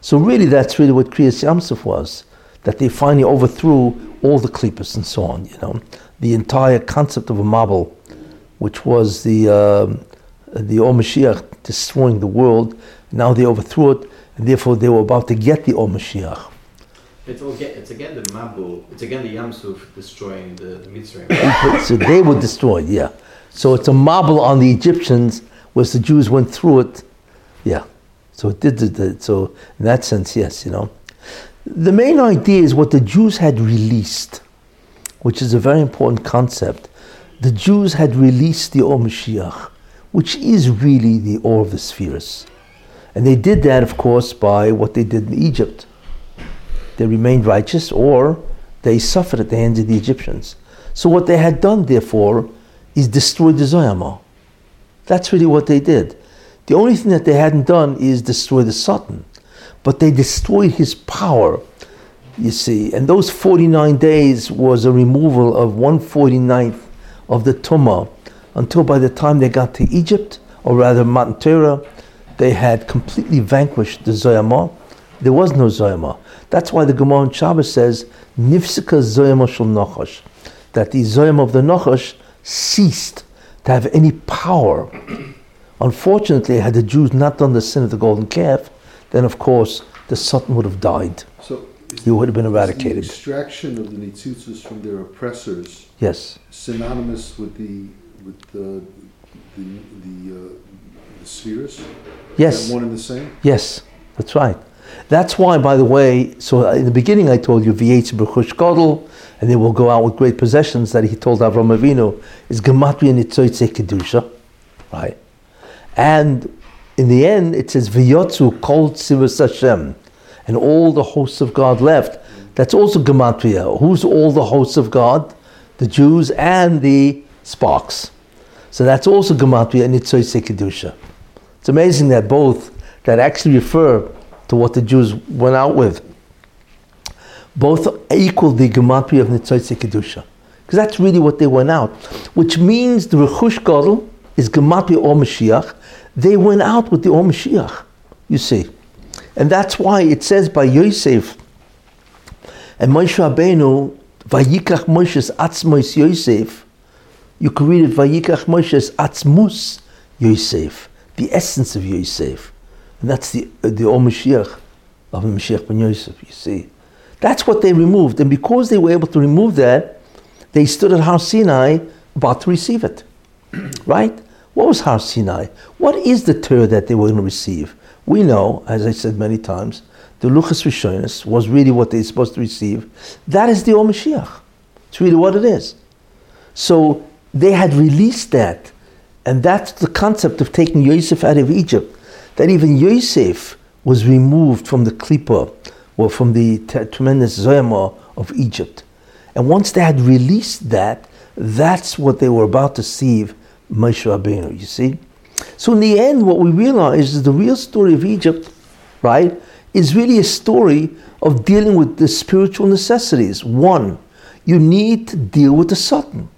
So really, that's really what Kriyas Yamsuf was, that they finally overthrew all the Klippas and so on, you know. The entire concept of a Mabul, which was the Or Mashiach destroying the world, now they overthrew it, and therefore they were about to get the Or Mashiach. It's again the Mabul. It's again the Yamsuf destroying the Mitzrayim. So they were destroyed, yeah. So it's a Mabul on the Egyptians, whereas the Jews went through it, yeah. So it did. So in that sense, yes, you know. The main idea is what the Jews had released, which is a very important concept. The Jews had released the Or Mashiach, which is really the Or of the spheres. And they did that, of course, by what they did in Egypt. They remained righteous, or they suffered at the hands of the Egyptians. So what they had done, therefore, is destroyed the Zoyama. That's really what they did. The only thing that they hadn't done is destroy the Satan. But they destroyed his power, you see. And those 49 days was a removal of 149th of the Tumah, until by the time they got to Egypt, or rather Mount Torah, they had completely vanquished the Zoyama. There was no Zoyama. That's why the Gemara in Chava says, Nifsika Zoyama shel Nochash, that the Zoyama of the Nochash ceased to have any power. Unfortunately, had the Jews not done the sin of the golden calf, then of course the Satan would have died. So he would have been eradicated. The extraction of the Nitzitzos from their oppressors, yes, synonymous with the spheres? Yes. Is that one and the same? Yes, that's right. That's why, by the way, so in the beginning I told you, V'yetz b'chush gadol, and they will go out with great possessions, that he told Avram Avinu, is Gematria Ni Tsoi Tsei Kedusha, right? And in the end it says, V'yotzu kol tzivus Hashem, and all the hosts of God left. That's also Gematria. Who's all the hosts of God? The Jews and the Sparks. So that's also Gematria Ni Tsoi Tsei Kedusha. It's amazing that both, that actually refer to what the Jews went out with, both equal the Gematria of Ni Tsoi Tsei Kedusha, because that's really what they went out, which means the Rechush Gadol is Gematria Or Mashiach. They went out with the Or Mashiach, you see, and that's why it says by Yosef and Moshe Rabbeinu, Vayikach Moshe's Atzmos Yosef. You can read it, Vayikach Moshe's Atzmus Yosef, the essence of Yosef. And that's the Or Mashiach of Mashiach ben Yosef, you see. That's what they removed. And because they were able to remove that, they stood at Har Sinai about to receive it. Right? What was Har Sinai? What is the Torah that they were going to receive? We know, as I said many times, the Luchos Rishonos was really what they're supposed to receive. That is the Or Mashiach. It's really what it is. So they had released that. And that's the concept of taking Yosef out of Egypt, that even Yosef was removed from the Klippa, or from the tremendous Zoyama of Egypt. And once they had released that, that's what they were about to see Moshe Rabbeinu, you see. So in the end, what we realize is the real story of Egypt, right, is really a story of dealing with the spiritual necessities. One, you need to deal with the Satan,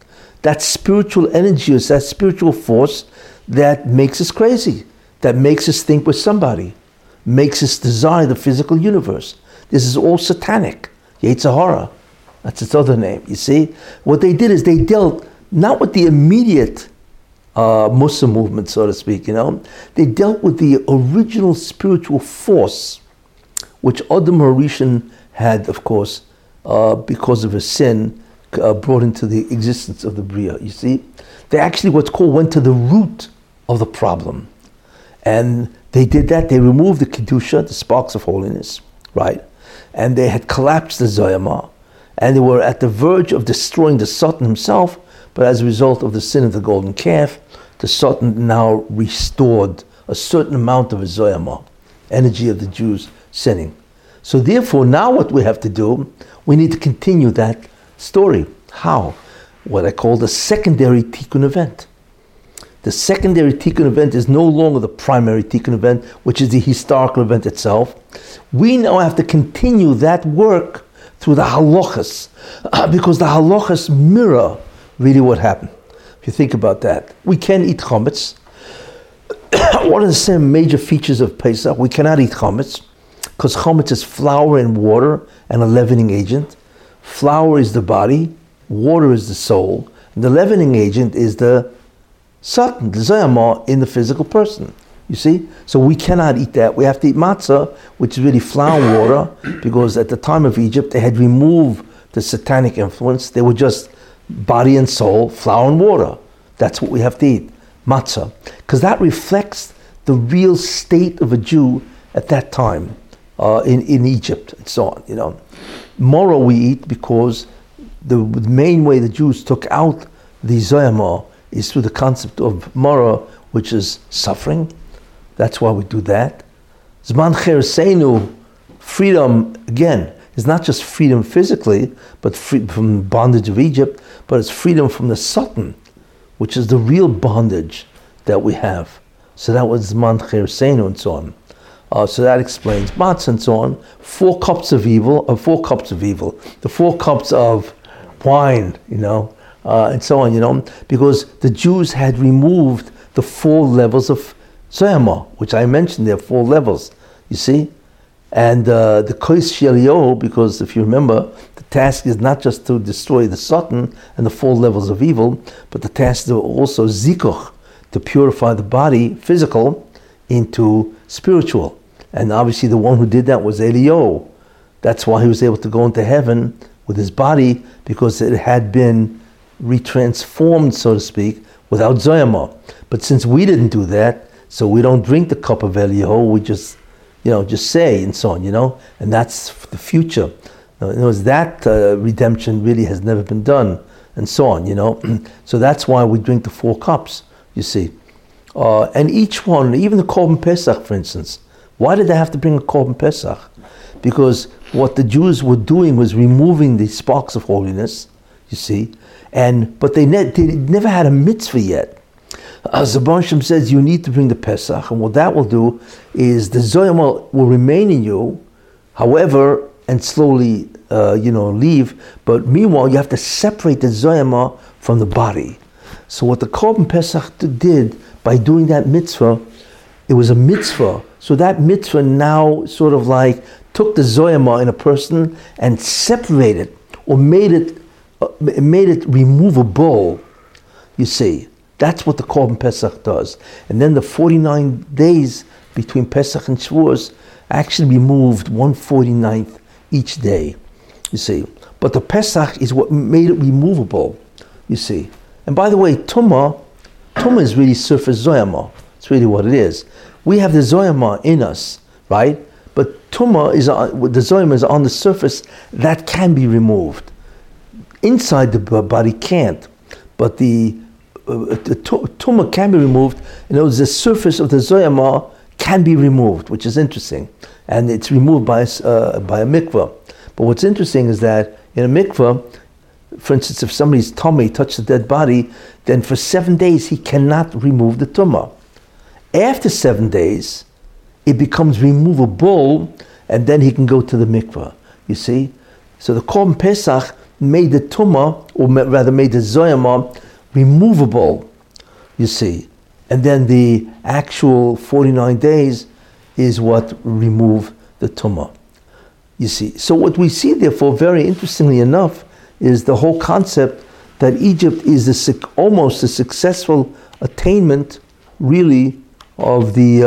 that spiritual energy, or that spiritual force that makes us crazy, that makes us think we're somebody, makes us desire the physical universe. This is all satanic. Yetzer hara, that's its other name, you see. What they did is they dealt not with the immediate Muslim movement, so to speak, you know. They dealt with the original spiritual force, which Adam Harishan had, of course, because of his sin, brought into the existence of the Bria, you see. They actually, what's called, went to the root of the problem. And they did that. They removed the Kedusha, the Sparks of Holiness, right? And they had collapsed the Zoyama. And they were at the verge of destroying the Satan himself. But as a result of the sin of the golden calf, the Satan now restored a certain amount of his Zoyama, energy of the Jews sinning. So therefore, now what we have to do, we need to continue that story. How? What I call the secondary Tikkun event. The secondary Tikkun event is no longer the primary Tikkun event, which is the historical event itself. We now have to continue that work through the halachas, because the halachas mirror really what happened. If you think about that, we can eat chametz. One of the same major features of Pesach, we cannot eat chametz, because chametz is flour and water and a leavening agent. Flour is the body, water is the soul, and the leavening agent is the Satan, the Zoyama, in the physical person. You see? So we cannot eat that. We have to eat matzah, which is really flour water, because at the time of Egypt, they had removed the satanic influence. They were just body and soul, flour and water. That's what we have to eat, matzah. Because that reflects the real state of a Jew at that time in Egypt and so on, you know. Mora we eat because the main way the Jews took out the Zoyamah is through the concept of Mora, which is suffering. That's why we do that. Zman Chereseinu, freedom, again, is not just freedom physically, but free from bondage of Egypt, but it's freedom from the Satan, which is the real bondage that we have. So that was Zman Chereseinu and so on. So that explains Matzah and so on. 4 cups of evil, the 4 cups of wine, you know, and so on, you know, because the Jews had removed the 4 levels of Zoyama, which I mentioned. There are 4 levels, you see? And the Kois Sheliyo, because if you remember, the task is not just to destroy the Satan and the 4 levels of evil, but the task is also Zikuch, to purify the body, physical, into spiritual. And obviously the one who did that was Elio. That's why he was able to go into heaven with his body, because it had been retransformed, so to speak, without Zoyama. But since we didn't do that, so we don't drink the cup of Elio, we just, you know, just say and so on, you know, and that's the future. In other words, that redemption really has never been done and so on, you know. So that's why we drink the 4 cups, you see. And each one, even the Korban Pesach, for instance, why did they have to bring a Korban Pesach? Because what the Jews were doing was removing the sparks of holiness, you see, but they never had a mitzvah yet. As Bnei Shem says, you need to bring the Pesach, and what that will do is the Zoyim will remain in you, however, and slowly, leave, but meanwhile, you have to separate the Zoyim from the body. So what the Korban Pesach did, by doing that mitzvah, it was a mitzvah. So that mitzvah now sort of like took the Zoyama in a person and separated it, or made it removable, you see. That's what the Korban Pesach does. And then the 49 days between Pesach and Shavuos actually removed 149th each day, you see. But the Pesach is what made it removable, you see. And by the way, Tumah is really surface Zoyama. It's really what it is. We have the Zoyama in us, right? But Tumah is on the surface that can be removed. Inside the body can't, but the Tumah can be removed. In other words, the surface of the Zoyama can be removed, which is interesting. And it's removed by a mikvah. But what's interesting is that in a mikvah, for instance, if somebody's tummy touched the dead body, then for 7 days he cannot remove the tumah. After 7 days, it becomes removable, and then he can go to the mikvah, you see? So the Korban Pesach made the tumah, or rather made the zoyama, removable, you see? And then the actual 49 days is what removed the tumah, you see? So what we see, therefore, very interestingly enough, is the whole concept that Egypt is almost a successful attainment, really, of the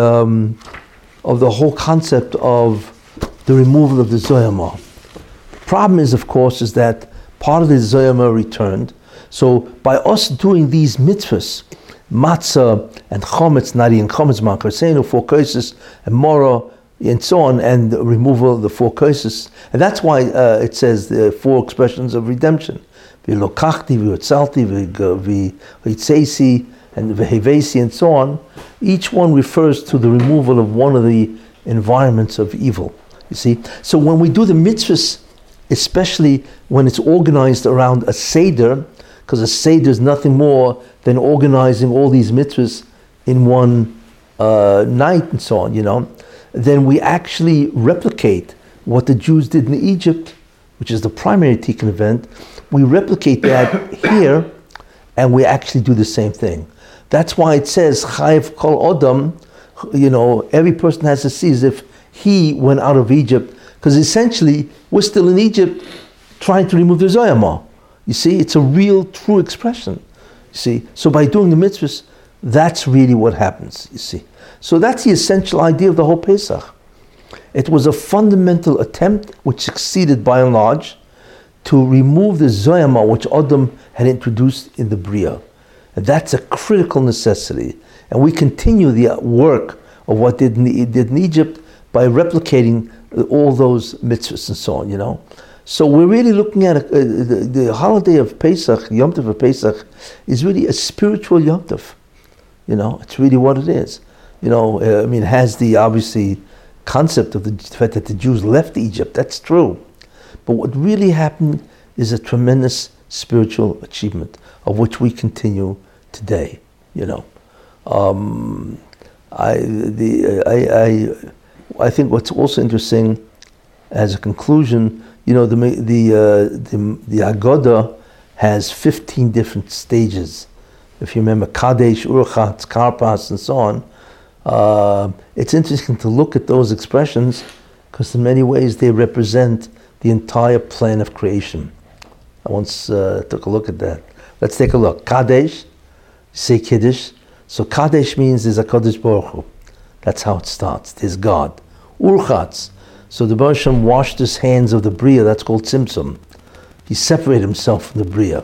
whole concept of the removal of the Zoyama. The problem is, of course, is that part of the Zoyama returned. So by us doing these mitzvahs, Matzah and Chametz, Nadi and Chametz, Makkas, 4 curses, and Mora, and so on, and the removal of the 4 curses. And that's why it says the 4 expressions of redemption. V'lokachti, v'otzalti, v'hitzesi, and v'hevesi, and so on. Each one refers to the removal of one of the environments of evil, you see. So when we do the mitzvahs, especially when it's organized around a seder, because a seder is nothing more than organizing all these mitzvahs in one night, and so on, you know, then we actually replicate what the Jews did in Egypt, which is the primary Tikkun event. We replicate that here, and we actually do the same thing. That's why it says, Chayev kol Adam, you know, every person has to see as if he went out of Egypt, because essentially, we're still in Egypt trying to remove the Zoyama. You see, it's a real, true expression, you see. So by doing the mitzvahs, that's really what happens, you see. So that's the essential idea of the whole Pesach. It was a fundamental attempt, which succeeded by and large, to remove the Zoyama which Adam had introduced in the Bria. And that's a critical necessity. And we continue the work of what did in Egypt by replicating all those mitzvahs and so on, you know. So we're really looking at the holiday of Pesach, Yom Tov of Pesach, is really a spiritual Yom Tov. You know, it's really what it is. You know, I mean, it has the, obviously, concept of the fact that the Jews left Egypt. That's true. But what really happened is a tremendous spiritual achievement of which we continue today, you know. I think what's also interesting, as a conclusion, you know, the Haggadah has 15 different stages. If you remember Kadesh, Urchatz, Karpas, and so on, it's interesting to look at those expressions because in many ways they represent the entire plan of creation. I once took a look at that. Let's take a look. Kadesh, say Kiddush. So Kadesh means there's a Kodesh Baruch Hu. That's how it starts. There's God. Urchatz. So the Bnei Shem washed his hands of the Bria. That's called Tzimtzum. He separated himself from the Bria.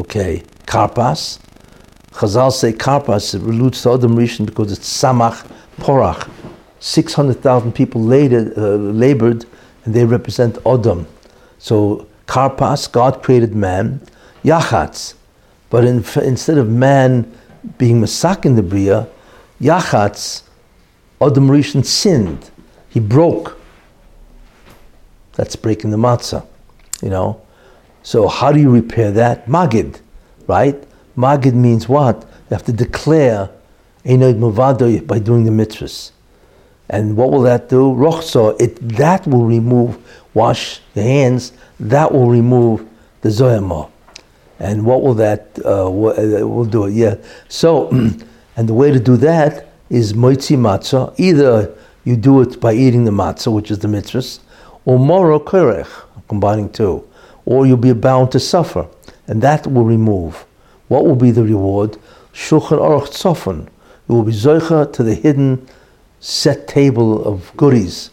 Okay. Karpas. Chazal say Karpas, it alludes to Adam Rishon because it's Samach Porach. 600,000 people labored, and they represent Adam. So Karpas, God created man. Yachatz. But instead of man being Masak in the Bria, Yachatz, Adam Rishon sinned. He broke. That's breaking the matzah, you know. So how do you repair that? Magid, right? Magid means what? You have to declare Einod Mavado by doing the mitzvahs. And what will that do? Rochso, that will remove, wash the hands, that will remove the Zoyama. And what will that, will do it, yeah. So, and the way to do that is Moitzi Matzah, either you do it by eating the matzah, which is the mitzvahs, or Mora Korech, combining two, or you'll be bound to suffer, and that will remove. What will be the reward? Shulchan Aruch Tzofon. It will be Zoicha to the hidden set table of goodies,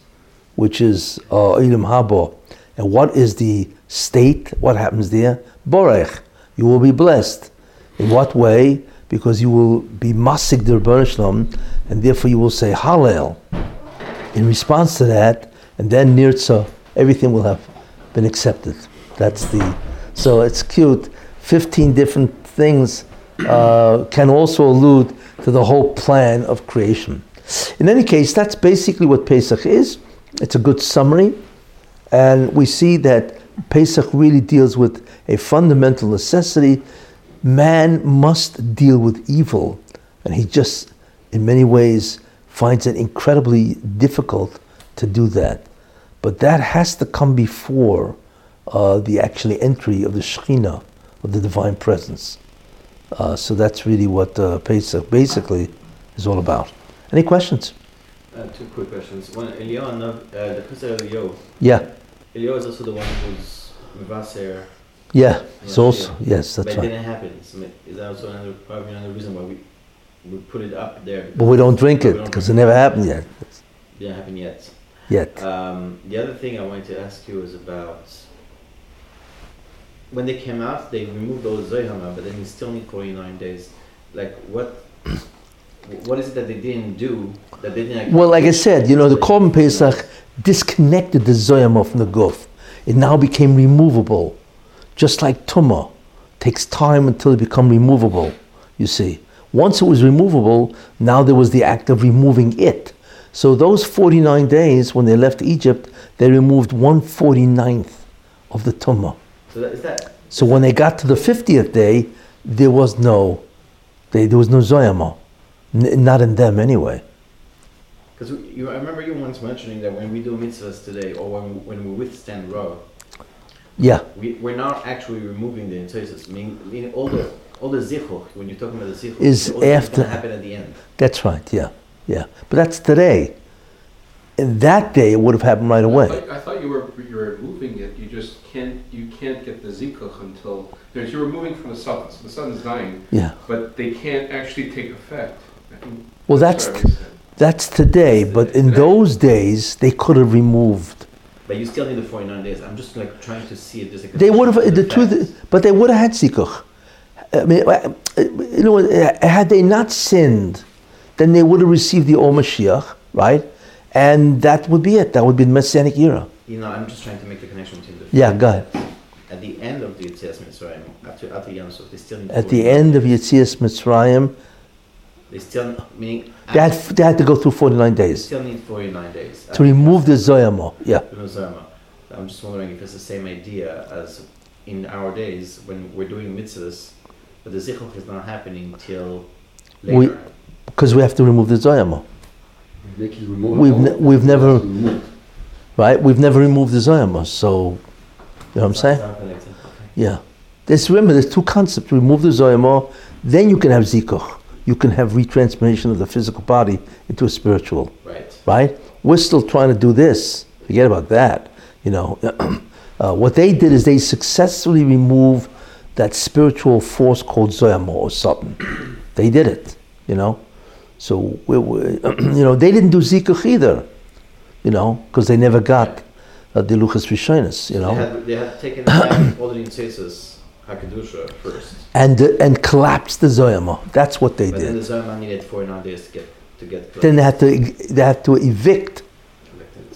which is Ilim Habo. And what is the state? What happens there? Borech. You will be blessed. In what way? Because you will be Masig der Bereshlam, and therefore you will say Hallel. In response to that, and then Nirtza, everything will have been accepted. So it's cute. 15 different things can also allude to the whole plan of creation. In any case, that's basically what Pesach is. It's a good summary. And we see that Pesach really deals with a fundamental necessity. Man must deal with evil. And he just, in many ways, finds it incredibly difficult to do that. But that has to come before the actual entry of the Shekhinah, of the Divine Presence. So that's really what Pesach basically is all about. Any questions? Two quick questions. One, Elio, the person of Elio. Yeah. Elio is also the one who's Mevaser. Yeah, so also, yes, that's right. But it didn't happen. So is that also probably another reason why we put it up there. But we don't drink it because it never happened yet. It didn't happen yet. The other thing I wanted to ask you is about when they came out, they removed all the Zoyama, but then you still need 49 days. Like what is it that they didn't do that they didn't? Well, like I said, you know, the Korban Pesach disconnected the Zoyama from the Guf. It now became removable, just like Tumah. Takes time until it becomes removable. You see. Once it was removable, now there was the act of removing it. So those 49 days, when they left Egypt, they removed 1/49 of the Tumah. So when they got to the 50th day, there was no Zoyama. Not in them anyway. Because I remember you once mentioning that when we do mitzvahs today, or when we withstand Ra, yeah, we're not actually removing the entosis. Meaning all the zichuch, when you're talking about the zichuch, is after happen at the end. That's right, yeah. But that's today. And that day it would have happened right away. I thought you were removing it. You just can't get the zikuch until you're removing from the sun. So the sun is dying. Yeah. But they can't actually take effect Well, that's today, but in those days they could have removed. But you still need the 49 days. I'm just like trying to see if there's a. They would have the truth, but they would have had sikuch. I mean, you know, had they not sinned, then they would have received the Or Mashiach, right? And that would be it. That would be the Messianic era. You know, I'm just trying to make the connection between the. Yeah, go ahead. At the end of the Yetzias Mitzrayim, after Yamsuf, they still need. At the end of Yetzias Mitzrayim, they still meaning. They had to go through 49 days. They still need 49 days to remove the Zoyamo. Yeah. I'm just wondering if it's the same idea as in our days when we're doing mitzvahs, but the Zichuk is not happening till later. Because we have to remove the Zoyamo. We've never removed the Zoyamo, so. You know what I'm saying? Yeah. There's two concepts. Remove the Zoyamo, then you can have Zikuch. You can have retransformation of the physical body into a spiritual. Right. Right? We're still trying to do this. Forget about that. You know, what they did is they successfully removed that spiritual force called Zoyamo or something. They did it, you know. So, they didn't do Zikuch either, you know, because they never got... the Luchas Rishonis, you know. They had taken all the Ni Tsoi Tsei Kedusha first. And collapsed the Zoyama. That's what they did. Then the Zoyama needed 49 days to get close. Then they had to evict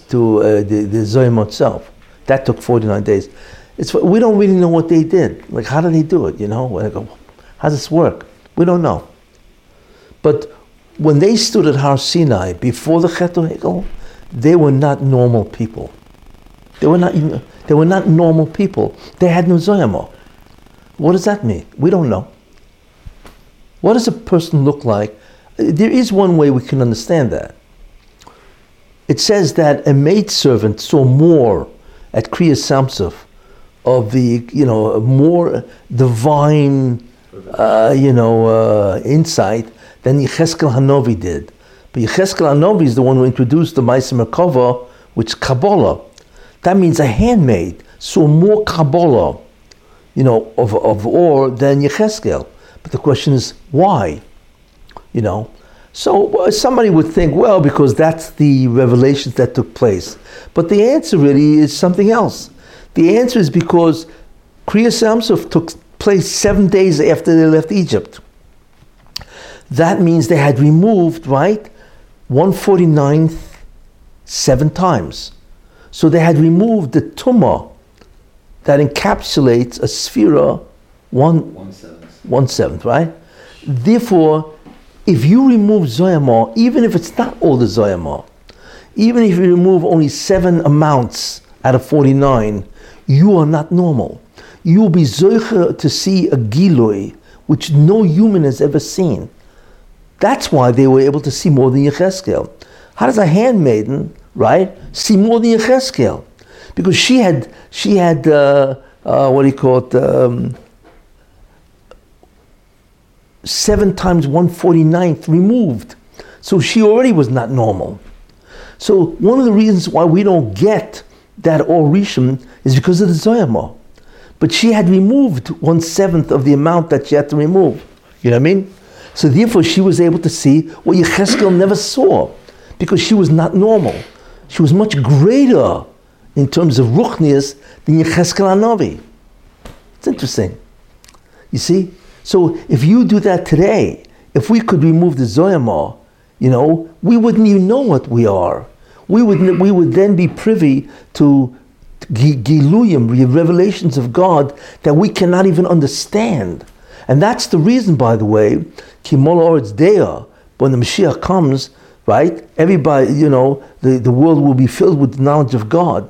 the Zoyama itself. That took 49 days. We don't really know what they did. Like, how did they do it, you know? How does this work? We don't know. But when they stood at Har Sinai, before the Chet HaGol, they were not normal people. They were not normal people. They had no Zoyamo. What does that mean? We don't know. What does a person look like? There is one way we can understand that. It says that a maidservant saw more at Kriyas Samsov of the, you know, more divine, insight than Yecheskel Hanovi did. But Yecheskel Hanovi is the one who introduced the Ma'aseh Merkava, which is Kabbalah. That means a handmaid saw more Kabbalah, you know, of Or than Yecheskel. But the question is, why? You know? So somebody would think, well, because that's the revelations that took place. But the answer really is something else. The answer is because Kriyas Yamsuf took place 7 days after they left Egypt. That means they had removed, right, 149th 7 times. So they had removed the Tumah that encapsulates a sphera 1/7, right? Therefore, if you remove Zoyamah, even if it's not all the Zoyamah, even if you remove only 7 amounts out of 49, you are not normal. You will be Zoycha to see a Giloi, which no human has ever seen. That's why they were able to see more than Yecheskel. How does a handmaiden... right? See more than Yecheskel, because she had what do you call it? 7 times 149th removed, so she already was not normal. So one of the reasons why we don't get that Or Rishon is because of the Zoyama, but she had removed 1/7 of the amount that she had to remove. You know what I mean? So therefore, she was able to see what Yecheskel never saw, because she was not normal. She was much greater in terms of ruchnias than Yecheskel Hanavi. It's interesting. You see? So if you do that today, if we could remove the Zoyama, you know, we wouldn't even know what we are. We would then be privy to Giluyim, revelations of God that we cannot even understand. And that's the reason, by the way, Ki Mol Ha'oretz Deah, when the Mashiach comes, right? Everybody, you know, the world will be filled with the knowledge of God,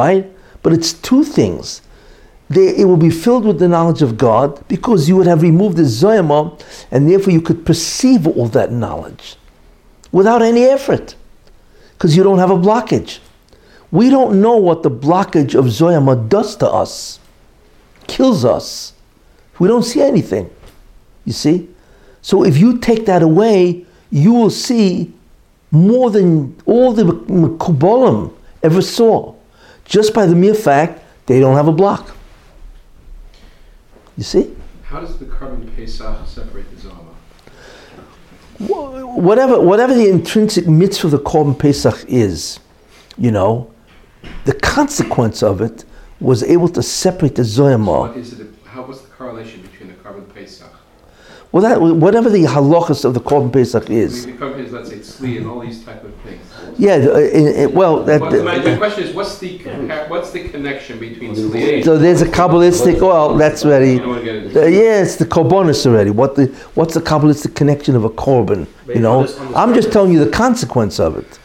right? But it's 2 things. It will be filled with the knowledge of God because you would have removed the Zoyama, and therefore you could perceive all that knowledge without any effort because you don't have a blockage. We don't know what the blockage of Zoyama does to us, kills us. We don't see anything, you see? So if you take that away, you will see more than all the Mekubalim ever saw, just by the mere fact they don't have a block. You see? How does the Korban Pesach separate the Zoyama? whatever the intrinsic mitzvah of the Korban Pesach is, you know, the consequence of it was able to separate the Zoyamah. What's the correlation between the Korban Pesach? Well, that whatever the halachas of the Korban Pesach is. The Korban Pesach, let's say, tzli and all these type of things. Yeah, well... The question is, what's the connection between tzli? So there's a Kabbalistic... Well, that's very... Yeah, it's the Korbanos already. What's the Kabbalistic connection of a Korban? You know, I'm just telling you the consequence of it.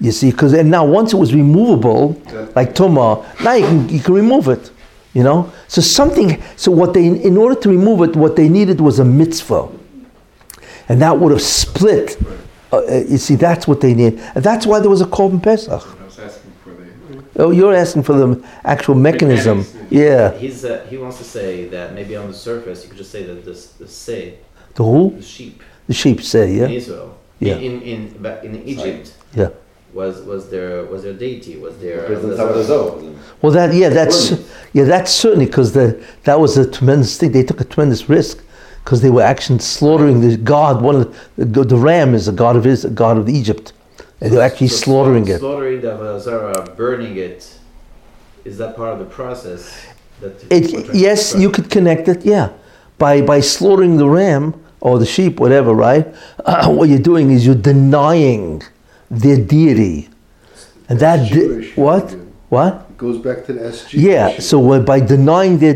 You see, because now once it was removable, like Tumah, now you can remove it. You know, so what they, in order to remove it, what they needed was a mitzvah, and that would have split. You see, that's what they need, and that's why there was a Korban Pesach. I was asking for the. Oh, you're asking for the actual mechanism. Yeah. He wants to say that maybe on the surface you could just say that the say. The who? The sheep. The sheep say, yeah. In Israel. Yeah. In Egypt. Yeah. Was there deity? Was there? Well, that that's certainly because that was a tremendous thing. They took a tremendous risk because they were actually slaughtering the god. One of the ram is a god of Egypt, and they were actually slaughtering it. Slaughtering the Zara, burning it. Is that part of the process? Yes, you could connect it. Yeah, by slaughtering the ram or the sheep, whatever. Right, what you're doing is you're denying their deity, and that it goes back to the SG. Yeah, issue. So by denying their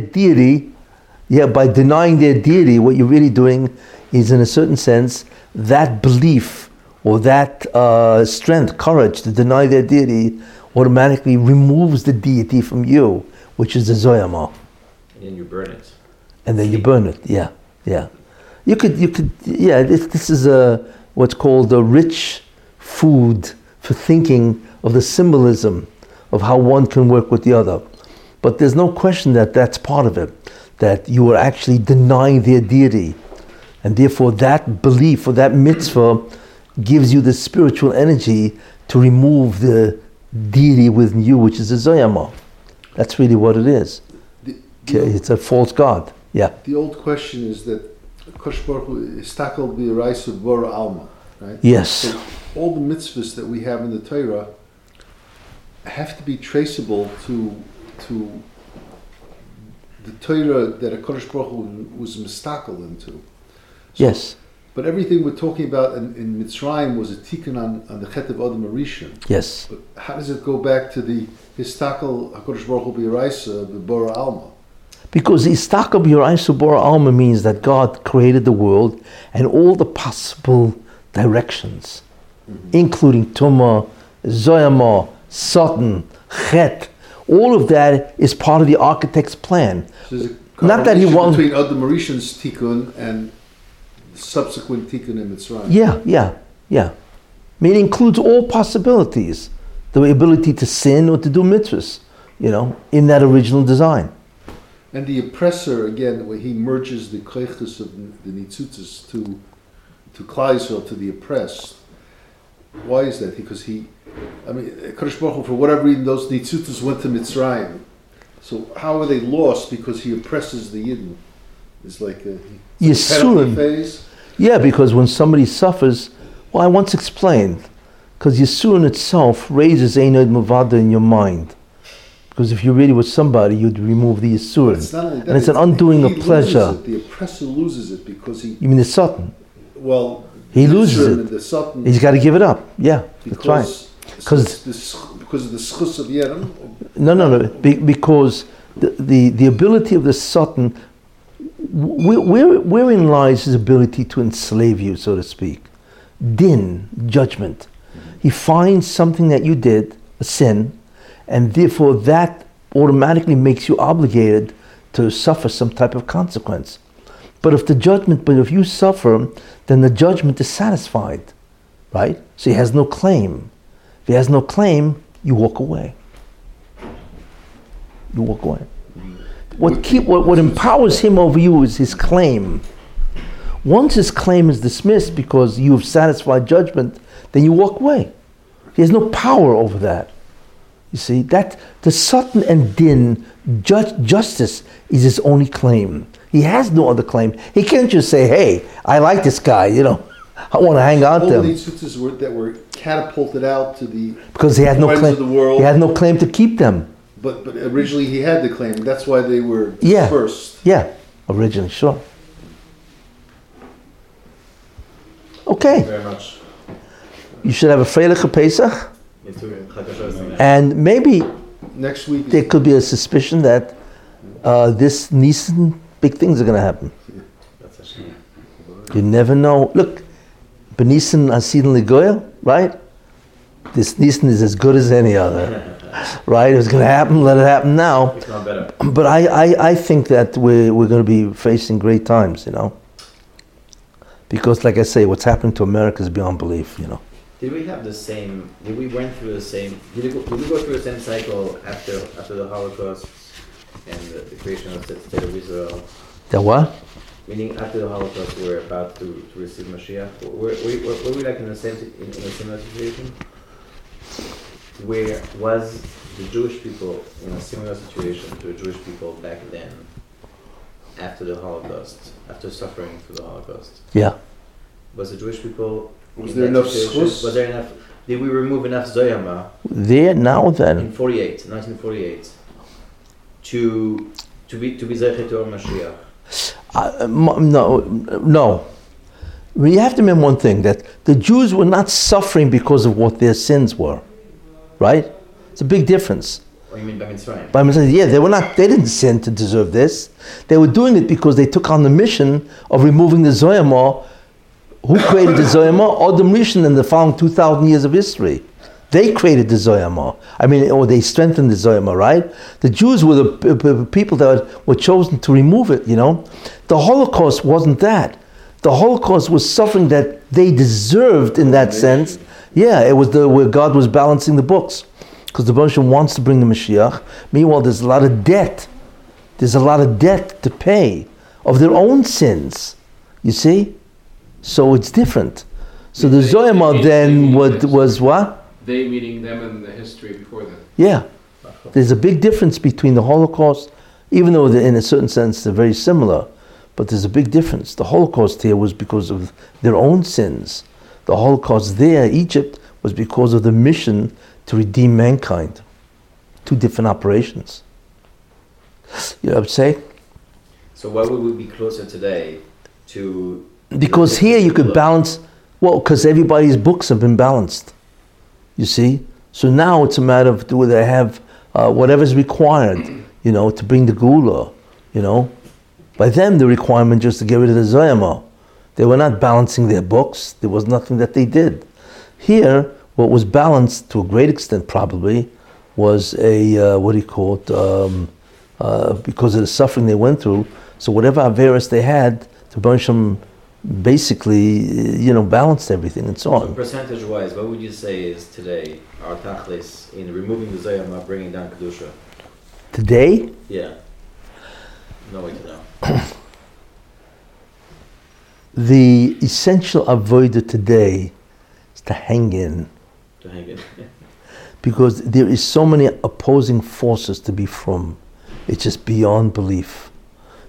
deity, what you're really doing is, in a certain sense, that belief or that strength, courage to deny their deity, automatically removes the deity from you, which is the Zoyama. And then you burn it. Yeah, yeah. You could. Yeah, this is what's called a rich food for thinking of the symbolism of how one can work with the other. But there's no question that that's part of it, that you are actually denying their deity. And therefore that belief or that mitzvah gives you the spiritual energy to remove the deity within you, which is a Zoyama. That's really what it is. It's a false god. Yeah. The old question is that Kodesh Baruch Hu istakel b'yiraisa boreh olam, right? Yes. So all the mitzvahs that we have in the Torah have to be traceable to the Torah that a Kodesh Baruch Hu was mistakel into. So, yes. But everything we're talking about in Mitzrayim was a Tikkun on the Chet of Adam Rishon. Yes. But how does it go back to the Histakel HaKodesh Baruch Hu b'yiraisa b'boreh olam? Because the Histakel b'yiraisa b'boreh olam means that God created the world and all the possible directions, including Tumah, Zoyama, Satan, Chet. All of that is part of the architect's plan. So not that he wants between Adam Harishan's Tikkun and subsequent Tikkun in Mitzrayim. Yeah. I mean, it includes all possibilities, the ability to sin or to do mitzvahs, you know, in that original design. And the oppressor, again, where he merges the koiches of the nitzutzes to Klal Yisrael, to the oppressed. Why is that? Because Kodesh Baruch Hu, for whatever reason, those Nitzutus went to Mitzrayim. So how are they lost? Because he oppresses the Yidden. It's like a Yisurim phase. Yeah, because when somebody suffers, well, I once explained, because Yisurim itself raises Einod Mavada in your mind. Because if you really were somebody, you'd remove the Yisurim. It's not only that, and it's an undoing of pleasure. The oppressor loses it because he... You mean the Satan? Well... He loses it. Satan, he's got to give it up. Yeah, that's right. Because of the schus of Yerem? No. Because the ability of the Satan, wherein lies his ability to enslave you, so to speak? Din, judgment. He finds something that you did, a sin, and therefore that automatically makes you obligated to suffer some type of consequence. But if you suffer, then the judgment is satisfied, right? So he has no claim. If he has no claim, you walk away. What empowers him over you is his claim. Once his claim is dismissed because you've satisfied judgment, then you walk away. He has no power over that. You see, that the Satan and Din, justice is his only claim. He has no other claim. He can't just say, hey, I like this guy, you know, I want to hang on to him. All these tzitzis were catapulted out to the because he had no claim. The world. He had no claim to keep them. But originally he had the claim. That's why they were dispersed. Yeah, originally, sure. Okay. Thank you very much. You should have a freilich Pesach. And maybe next week there could be a suspicion that this Nissan big things are going to happen. You never know. Look, Nissan Asidin Ligoyel, right? This Nissan is as good as any other, right? It was going to happen. Let it happen now. It's not better. But I think that we're going to be facing great times, you know, because like I say, what's happening to America is beyond belief, you know. Did we have the same? Did we go through the same cycle after the Holocaust and the creation of the state of Israel? The what? Meaning after the Holocaust, we were about to receive Mashiach. Were we like in a similar situation? Where was the Jewish people in a similar situation to the Jewish people back then, after the Holocaust, after suffering through the Holocaust? Yeah. Was the Jewish people? Was there enough schus? Was there enough? Did we remove enough zoyama? There now then. In 1948, to be zeichet to Mashiach. No. We have to remember one thing, that the Jews were not suffering because of what their sins were, right? It's a big difference. What do you mean by Mitzrayim? By Mitzrayim, yeah, they were not. They didn't sin to deserve this. They were doing it because they took on the mission of removing the zoyama. Who created the Zoyama? Adam Rishon and the following 2,000 years of history. They created the Zoyama. I mean, or they strengthened the Zoyama, right? The Jews were the people that were chosen to remove it, you know. The Holocaust wasn't that. The Holocaust was suffering that they deserved in that sense. Yeah, it was where God was balancing the books. Because the Bnei Shem wants to bring the Mashiach. Meanwhile, there's a lot of debt. There's a lot of debt to pay of their own sins. You see? So it's different. So the Zoyama then was what? They meaning them and the history before them. Yeah. There's a big difference between the Holocaust, even though in a certain sense they're very similar, but there's a big difference. The Holocaust here was because of their own sins. The Holocaust there, Egypt, was because of the mission to redeem mankind. Two different operations. You know what I'm saying? So why would we be closer today to... Because here you could balance, well, because everybody's books have been balanced, you see. So now it's a matter of do they have whatever's required, you know, to bring the Gula, you know. By them, the requirement just to get rid of the Zoyama. They were not balancing their books. There was nothing that they did. Here, what was balanced to a great extent probably was a, because of the suffering they went through. So whatever Averis they had, the Bnei Shem basically, you know, balanced everything and so on. So percentage-wise, what would you say is today our tachlis in removing the Zoyama, bringing down Kedusha? Today? Yeah. No way to know. The essential avodah today is to hang in. To hang in, yeah. Because there is so many opposing forces to be from. It's just beyond belief.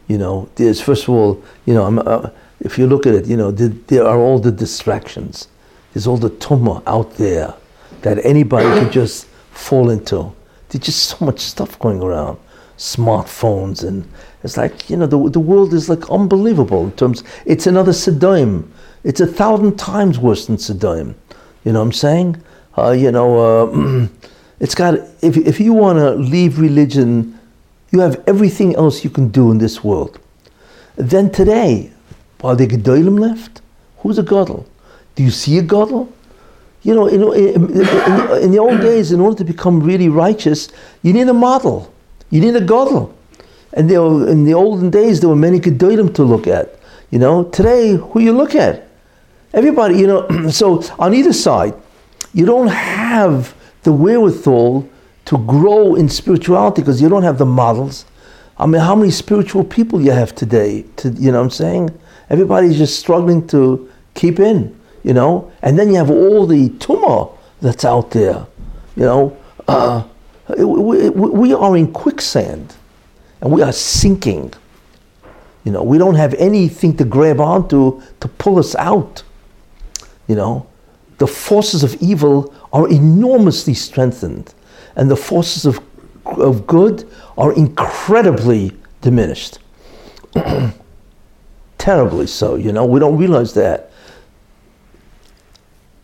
You know, there's, first of all, you know, if you look at it, you know, there are all the distractions. There's all the tumah out there that anybody could just fall into. There's just so much stuff going around. Smartphones, and it's like, you know, the world is like unbelievable in terms, it's another Sodom. It's 1,000 times worse than Sodom. You know what I'm saying? It's got, if you want to leave religion, you have everything else you can do in this world. Then today, are there Gedolim left? Who's a Gadol? Do you see a Gadol? You know, in the old days, in order to become really righteous, you need a model. You need a Gadol. And in the olden days, there were many Gedolim to look at. You know, today, who you look at? Everybody, you know, so on either side, you don't have the wherewithal to grow in spirituality because you don't have the models. I mean, how many spiritual people you have today? You know what I'm saying? Everybody's just struggling to keep in, you know? And then you have all the tumah that's out there, you know? We are in quicksand, and we are sinking. You know, we don't have anything to grab onto to pull us out. you know, the forces of evil are enormously strengthened, and the forces of good are incredibly diminished. Terribly so, you know, we don't realize that.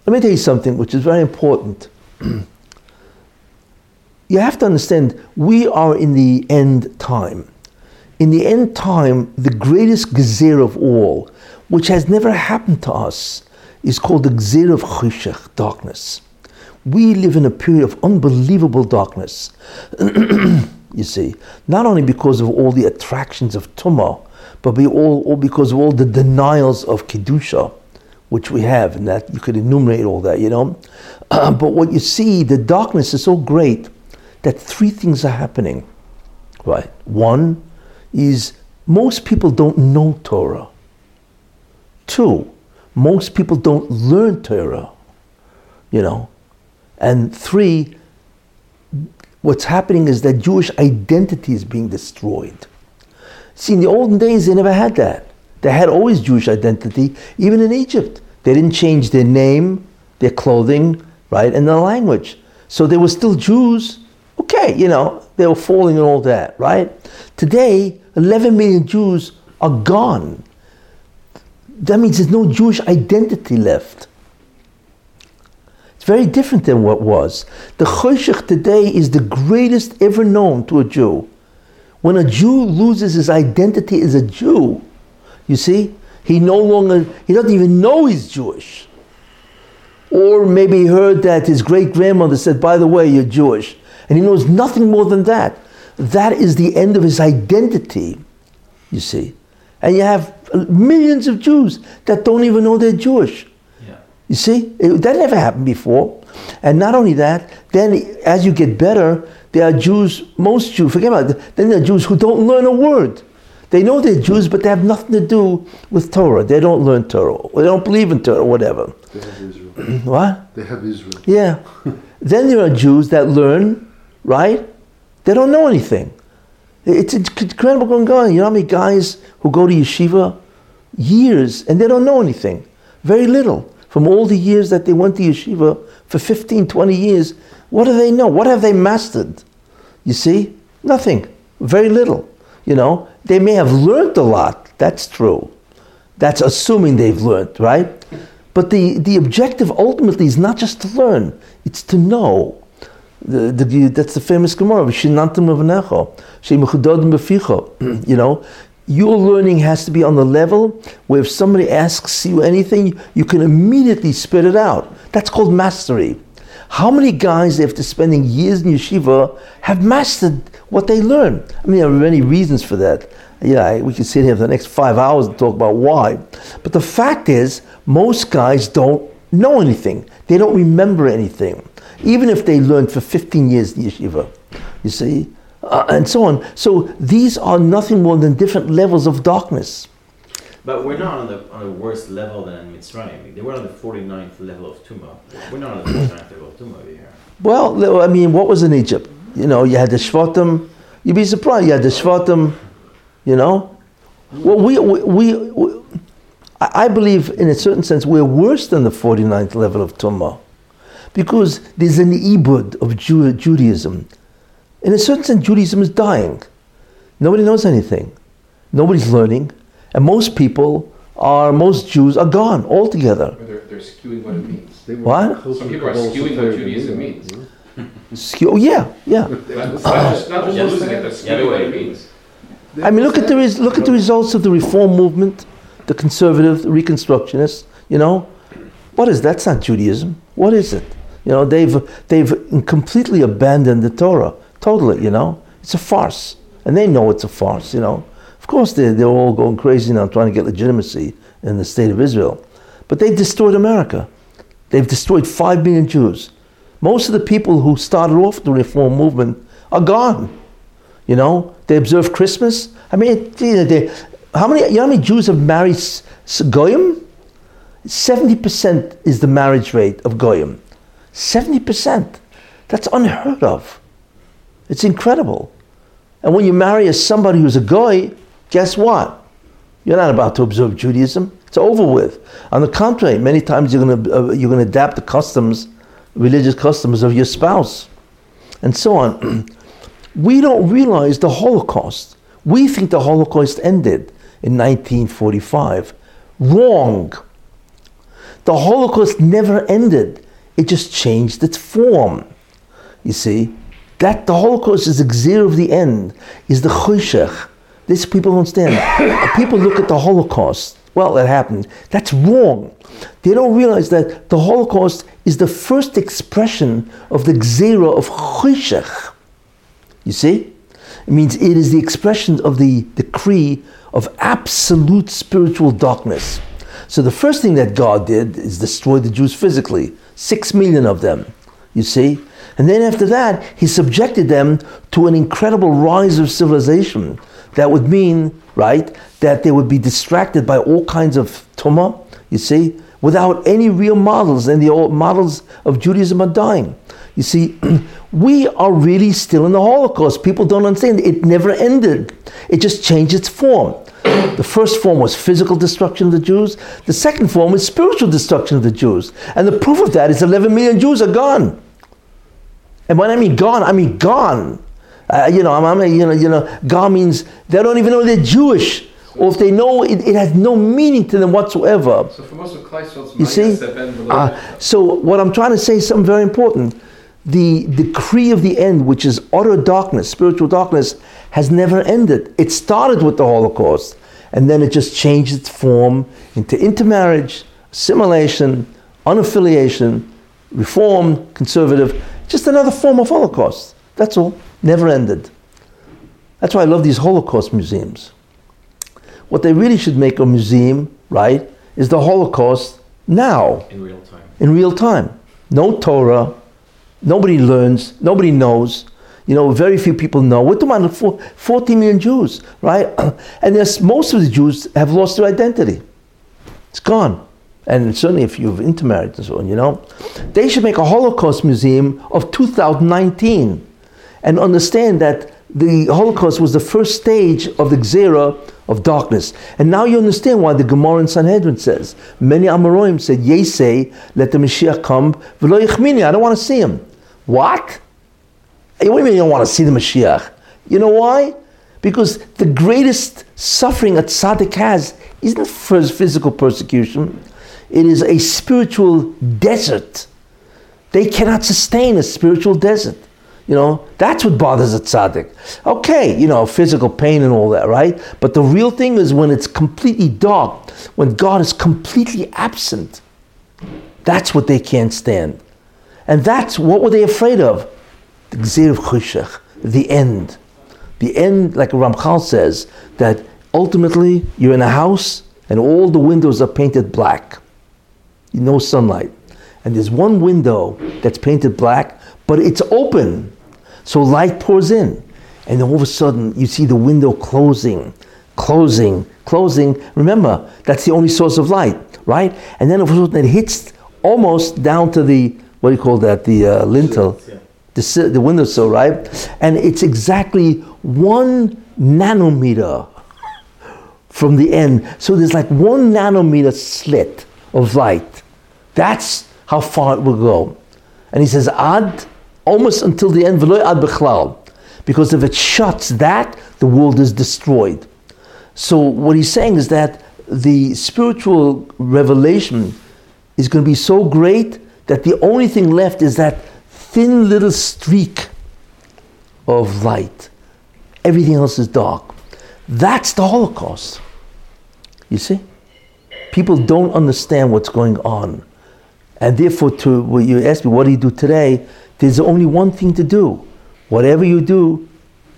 Let me tell you something which is very important. You have to understand, we are in the end time. In the end time, the greatest gzir of all, which has never happened to us, is called the gzir of chishech, darkness. We live in a period of unbelievable darkness. You see, not only because of all the attractions of Tumah, but because of all the denials of Kedusha, which we have, and that you could enumerate all that, you know. But what you see, the darkness is so great that three things are happening, right? One is most people don't know Torah. Two, most people don't learn Torah, you know. And three, what's happening is that Jewish identity is being destroyed. See, in the olden days, they never had that. They had always Jewish identity, even in Egypt. They didn't change their name, their clothing, right, and their language. So they were still Jews. Okay, you know, they were falling and all that, right? Today, 11 million Jews are gone. That means there's no Jewish identity left. It's very different than what was. The choshech today is the greatest ever known to a Jew. When a Jew loses his identity as a Jew, you see, he doesn't even know he's Jewish. Or maybe he heard that his great-grandmother said, by the way, you're Jewish. And he knows nothing more than that. That is the end of his identity, you see. And you have millions of Jews that don't even know they're Jewish. Yeah. You see, that never happened before. And not only that, then as you get better, there are Jews, most Jews, forget about it, then there are Jews who don't learn a word. They know they're Jews, but they have nothing to do with Torah. They don't learn Torah. Or they don't believe in Torah, whatever. They have Israel. What? They have Israel. Yeah. Then there are Jews that learn, right? They don't know anything. It's incredible going on. You know how many guys who go to yeshiva years and they don't know anything? Very little. From all the years that they went to yeshiva for 15, 20 years, what do they know? What have they mastered? You see? Nothing. Very little. You know, they may have learned a lot. That's true. That's assuming they've learned, right? But the objective ultimately is not just to learn, it's to know. That's the famous Gemara, Vishinantum Avnecho, Shemuchododim Beficho. You know, your learning has to be on the level where if somebody asks you anything, you can immediately spit it out. That's called mastery. How many guys, after spending years in yeshiva, have mastered what they learn? I mean, there are many reasons for that. Yeah, we could sit here for the next 5 hours and talk about why. But the fact is, most guys don't know anything. They don't remember anything, even if they learned for 15 years in yeshiva, you see, and so on. So these are nothing more than different levels of darkness. But we're not on the worst level than Mitzrayim. They were on the 49th level of Tumah. We're not on the 49th level of Tumah over here. Well, I mean, what was in Egypt? You know, you had the Shvatim. You'd be surprised. You had the Shvatim, you know. Well, I believe in a certain sense we're worse than the 49th level of Tumah because there's an ibud of Judaism. In a certain sense, Judaism is dying. Nobody knows anything. Nobody's learning. And most Jews are gone altogether. They're skewing what it means. What? Some people are skewing what Judaism means. Yeah. Not just losing it, they're skewing what it means. I mean, look at the results of the Reform movement, the Conservative, the Reconstructionists. You know, what is that? That's not Judaism. What is it? You know, they've completely abandoned the Torah. Totally, you know. It's a farce. And they know it's a farce, you know. Of course, they're all going crazy now trying to get legitimacy in the state of Israel. But they've destroyed America. They've destroyed 5 million Jews. Most of the people who started off the Reform movement are gone. You know, they observe Christmas. I mean, how many Jews have married Goyim? 70% is the marriage rate of Goyim. 70%. That's unheard of. It's incredible. And when you marry somebody who's a Goy, guess what? You're not about to observe Judaism. It's over with. On the contrary, many times you're going to adapt the customs, religious customs of your spouse, and so on. We don't realize the Holocaust. We think the Holocaust ended in 1945. Wrong. The Holocaust never ended. It just changed its form. You see, that the Holocaust is the gzir of the end, is the choshech. These people don't understand. People look at the Holocaust. Well, that happened. That's wrong. They don't realize that the Holocaust is the first expression of the gzira of choshech. You see? It means it is the expression of the decree of absolute spiritual darkness. So the first thing that God did is destroy the Jews physically. 6 million of them, you see? And then after that, he subjected them to an incredible rise of civilization. That would mean, right, that they would be distracted by all kinds of Tumah, you see, without any real models, and the old models of Judaism are dying. You see, we are really still in the Holocaust. People don't understand. It never ended. It just changed its form. The first form was physical destruction of the Jews. The second form is spiritual destruction of the Jews. And the proof of that is 11 million Jews are gone. And when I mean gone, I mean gone. Gone means they don't even know they're Jewish, or if they know, it has no meaning to them whatsoever. So for most of Kleistfeld's, you see. So what I'm trying to say is something very important. The decree of the end, which is utter darkness, spiritual darkness, has never ended. It started with the Holocaust, and then it just changed its form into intermarriage, assimilation, unaffiliation, reform, conservative, just another form of Holocaust. That's all. Never ended. That's why I love these Holocaust museums. What they really should make a museum, right, is the Holocaust now. In real time. No Torah. Nobody learns. Nobody knows. You know, very few people know. We're talking about 14 million Jews, right? And most of the Jews have lost their identity. It's gone. And certainly if you've intermarried and so on, you know. They should make a Holocaust museum of 2019 and understand that the Holocaust was the first stage of the Gzera of darkness. And now you understand why the Gemara in Sanhedrin says, many Amoraim said, Yesei, let the Mashiach come, V'lo Yechmini, I don't want to see him. What? What do you mean you don't want to see the Mashiach? You know why? Because the greatest suffering a tzaddik has isn't physical persecution. It is a spiritual desert. They cannot sustain a spiritual desert. You know, that's what bothers a tzaddik. Okay, you know, physical pain and all that, right? But the real thing is when it's completely dark, when God is completely absent, that's what they can't stand. And that's, what were they afraid of? The gzir of choshech, the end. The end, like Ramchal says, that ultimately you're in a house and all the windows are painted black. No sunlight. And there's one window that's painted black, but it's open. So light pours in, and all of a sudden you see the window closing. Remember, that's the only source of light, right? And then all of a sudden it hits almost down to the, what do you call that, the lintel, yeah. The windowsill, right? And it's exactly 1 nanometer from the end. So there's like 1 nanometer slit of light. That's how far it will go. And he says, ad, almost until the end, v'lo ad b'chlal. Because if it shuts that, the world is destroyed. So what he's saying is that the spiritual revelation is going to be so great that the only thing left is that thin little streak of light. Everything else is dark. That's the Holocaust. You see? People don't understand what's going on. And therefore, you ask me, what do you do today? There's only one thing to do. Whatever you do,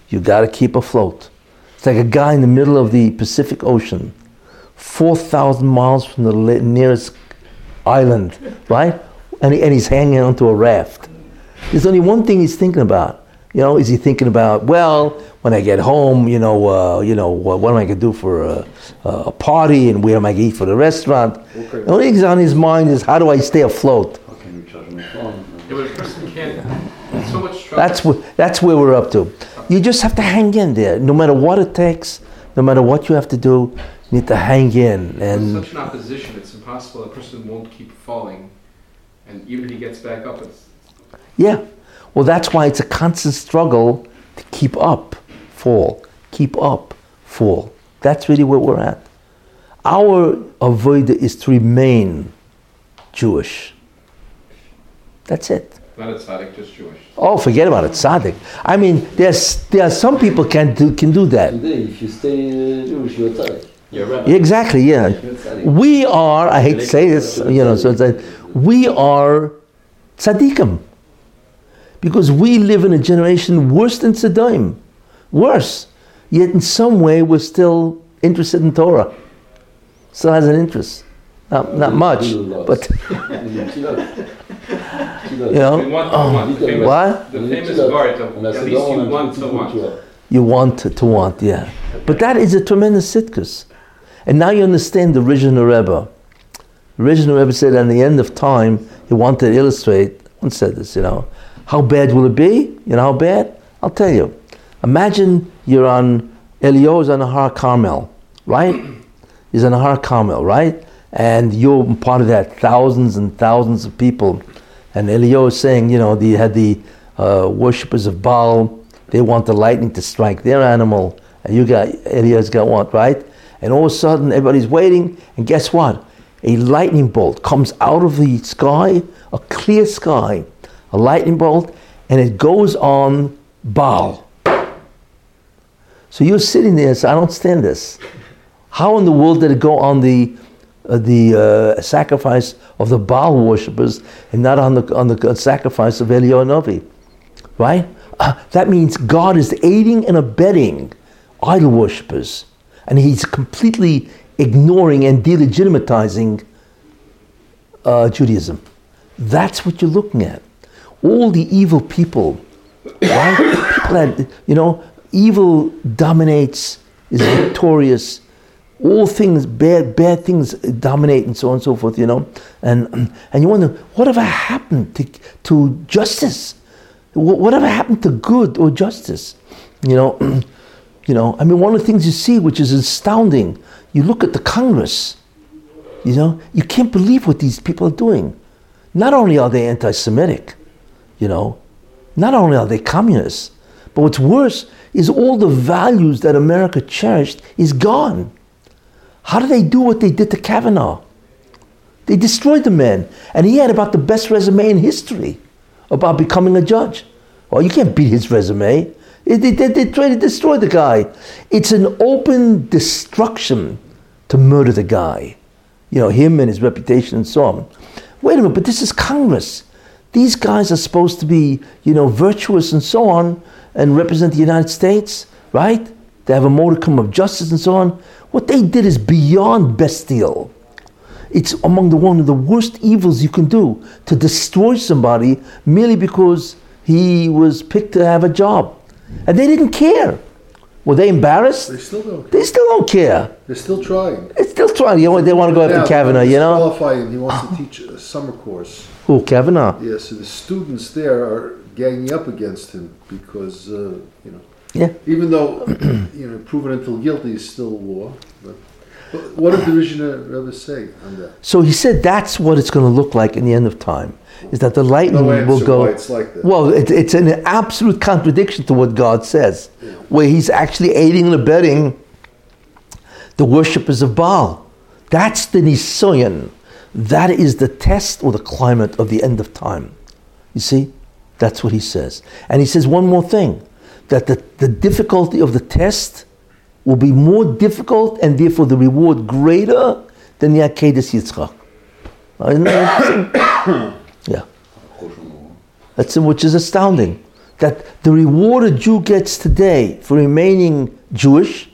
you got to keep afloat. It's like a guy in the middle of the Pacific Ocean, 4,000 miles from the nearest island, right? And he's hanging onto a raft. There's only one thing he's thinking about. You know, is he thinking about, well, when I get home, what am I going to do for a party, and where am I going to eat for the restaurant? Okay. The only thing on his mind is, how do I stay afloat? How can you charge my phone? Yeah, but a person can't. It's so much trouble. That's where we're up to. You just have to hang in there. No matter what it takes, no matter what you have to do, need to hang in. And with such an opposition, it's impossible. A person won't keep falling, and even if he gets back up, it's... Yeah. Well, that's why it's a constant struggle to keep up, fall, keep up, fall. That's really where we're at. Our avodah is to remain Jewish. That's it. Not a tzaddik, just Jewish. Oh, forget about a tzaddik. I mean, there are some people can do that. Today, if you stay Jewish, you're a tzaddik. You're right. Exactly, yeah. We are, I hate to say this, you know, so that we are tzaddikim. Because we live in a generation worse than Sodom. Worse. Yet in some way we're still interested in Torah. Still has an interest. Not much, but... You know, what? The famous guard of at least you want to want. You want to want, yeah. But that is a tremendous sitkus. And now you understand the original Rebbe. The original Rebbe said at the end of time, he wanted to illustrate, one said this, you know, how bad will it be? You know how bad? I'll tell you. Imagine you're on, Elio's on the Har Carmel, right? He's on the Har Carmel, right? And you're part of that, thousands and thousands of people. And Elio is saying, you know, they had the worshippers of Baal. They want the lightning to strike their animal. And you got, Elio's got what, right? And all of a sudden, everybody's waiting. And guess what? A lightning bolt comes out of the sky, a clear sky, a lightning bolt, and it goes on Baal. So you're sitting there, so I don't stand this. How in the world did it go on the sacrifice of the Baal worshippers and not on the sacrifice of Elio and Novi, right? That means God is aiding and abetting idol worshippers, and He's completely ignoring and delegitimatizing Judaism. That's what you're looking at. All the evil people, right? People that, you know, evil dominates, is victorious. All things, bad things dominate, and so on and so forth, you know. And you wonder, whatever happened to justice? Whatever happened to good or justice? You know, you know. I mean, one of the things you see, which is astounding, you look at the Congress. You know, you can't believe what these people are doing. Not only are they anti-Semitic, you know, not only are they communists, but what's worse is all the values that America cherished is gone. How did they do what they did to Kavanaugh? They destroyed the man. And he had about the best resume in history about becoming a judge. Well, you can't beat his resume. They tried to destroy the guy. It's an open destruction to murder the guy. You know, him and his reputation and so on. Wait a minute, but this is Congress. These guys are supposed to be, you know, virtuous and so on and represent the United States, right? They have a modicum of justice and so on. What they did is beyond bestial. It's among the one of the worst evils you can do, to destroy somebody merely because he was picked to have a job. And they didn't care. Were they embarrassed? They still don't care. They're still trying. You know, they want to go after Kavanaugh, you know? Qualifying. He wants to teach a summer course. Who, Kavanaugh? Yeah, so the students there are ganging up against him because, you know, yeah. Even though, you know, proven until guilty is still war. But what did the Rishon Rebbe say on that? So he said that's what it's going to look like in the end of time, is that the lightning will go... Why it's like that. Well, it's an absolute contradiction to what God says, yeah, where He's actually aiding and abetting the worshippers of Baal. That's the Nisoyan. That is the test or the climate of the end of time. You see? That's what he says. And he says one more thing, that the difficulty of the test will be more difficult and therefore the reward greater than the Akedah Yitzchak. Isn't that interesting? Yeah. That's which is astounding. That the reward a Jew gets today for remaining Jewish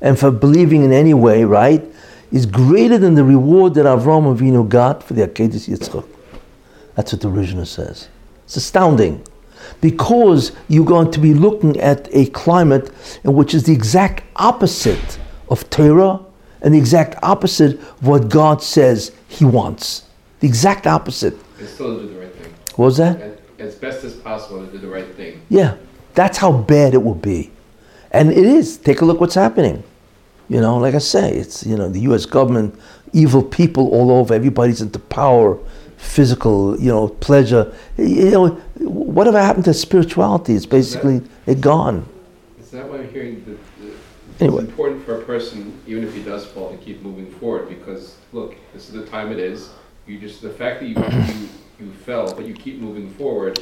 and for believing in any way, right, is greater than the reward that Avram Avinu got for the Akedah Yitzchak. That's what the original says. It's astounding. Because you're going to be looking at a climate in which is the exact opposite of Torah and the exact opposite of what God says He wants. The exact opposite. It's still to do the right thing. What was that? And as best as possible to do the right thing. Yeah. That's how bad it will be. And it is. Take a look what's happening. You know, like I say, it's, you know, the U.S. government, evil people all over, everybody's into power, physical, you know, pleasure. You know, whatever happened to spirituality, it's basically it's gone. Is that why I'm hearing that it's important for a person, even if he does fall, to keep moving forward? Because, look, this is the time it is. You just, the fact that you fell, but you keep moving forward,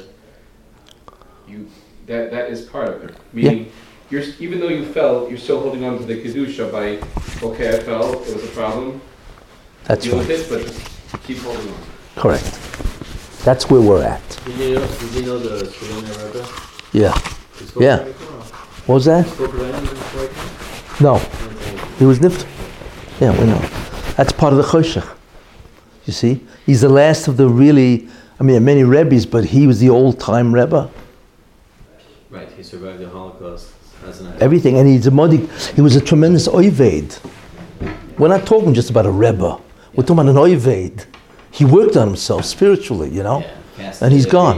that is part of it. Meaning, you're, even though you fell, you're still holding on to the Kedusha by, okay, I fell, it was a problem. That's right. Deal with it, but keep holding on. Correct. That's where we're at. Did you know the Shulman Rebbe? Yeah. What was that? No. He was Nifter. Yeah, we know. That's part of the Choshech. You see? He's the last of the really, many Rebbes, but he was the old-time Rebbe. Right, he survived the Holocaust. Everything, and he was a tremendous Oived. We're not talking just about a Rebbe. We're talking about an Oived. He worked on himself spiritually, you know? Yeah, and he's gone.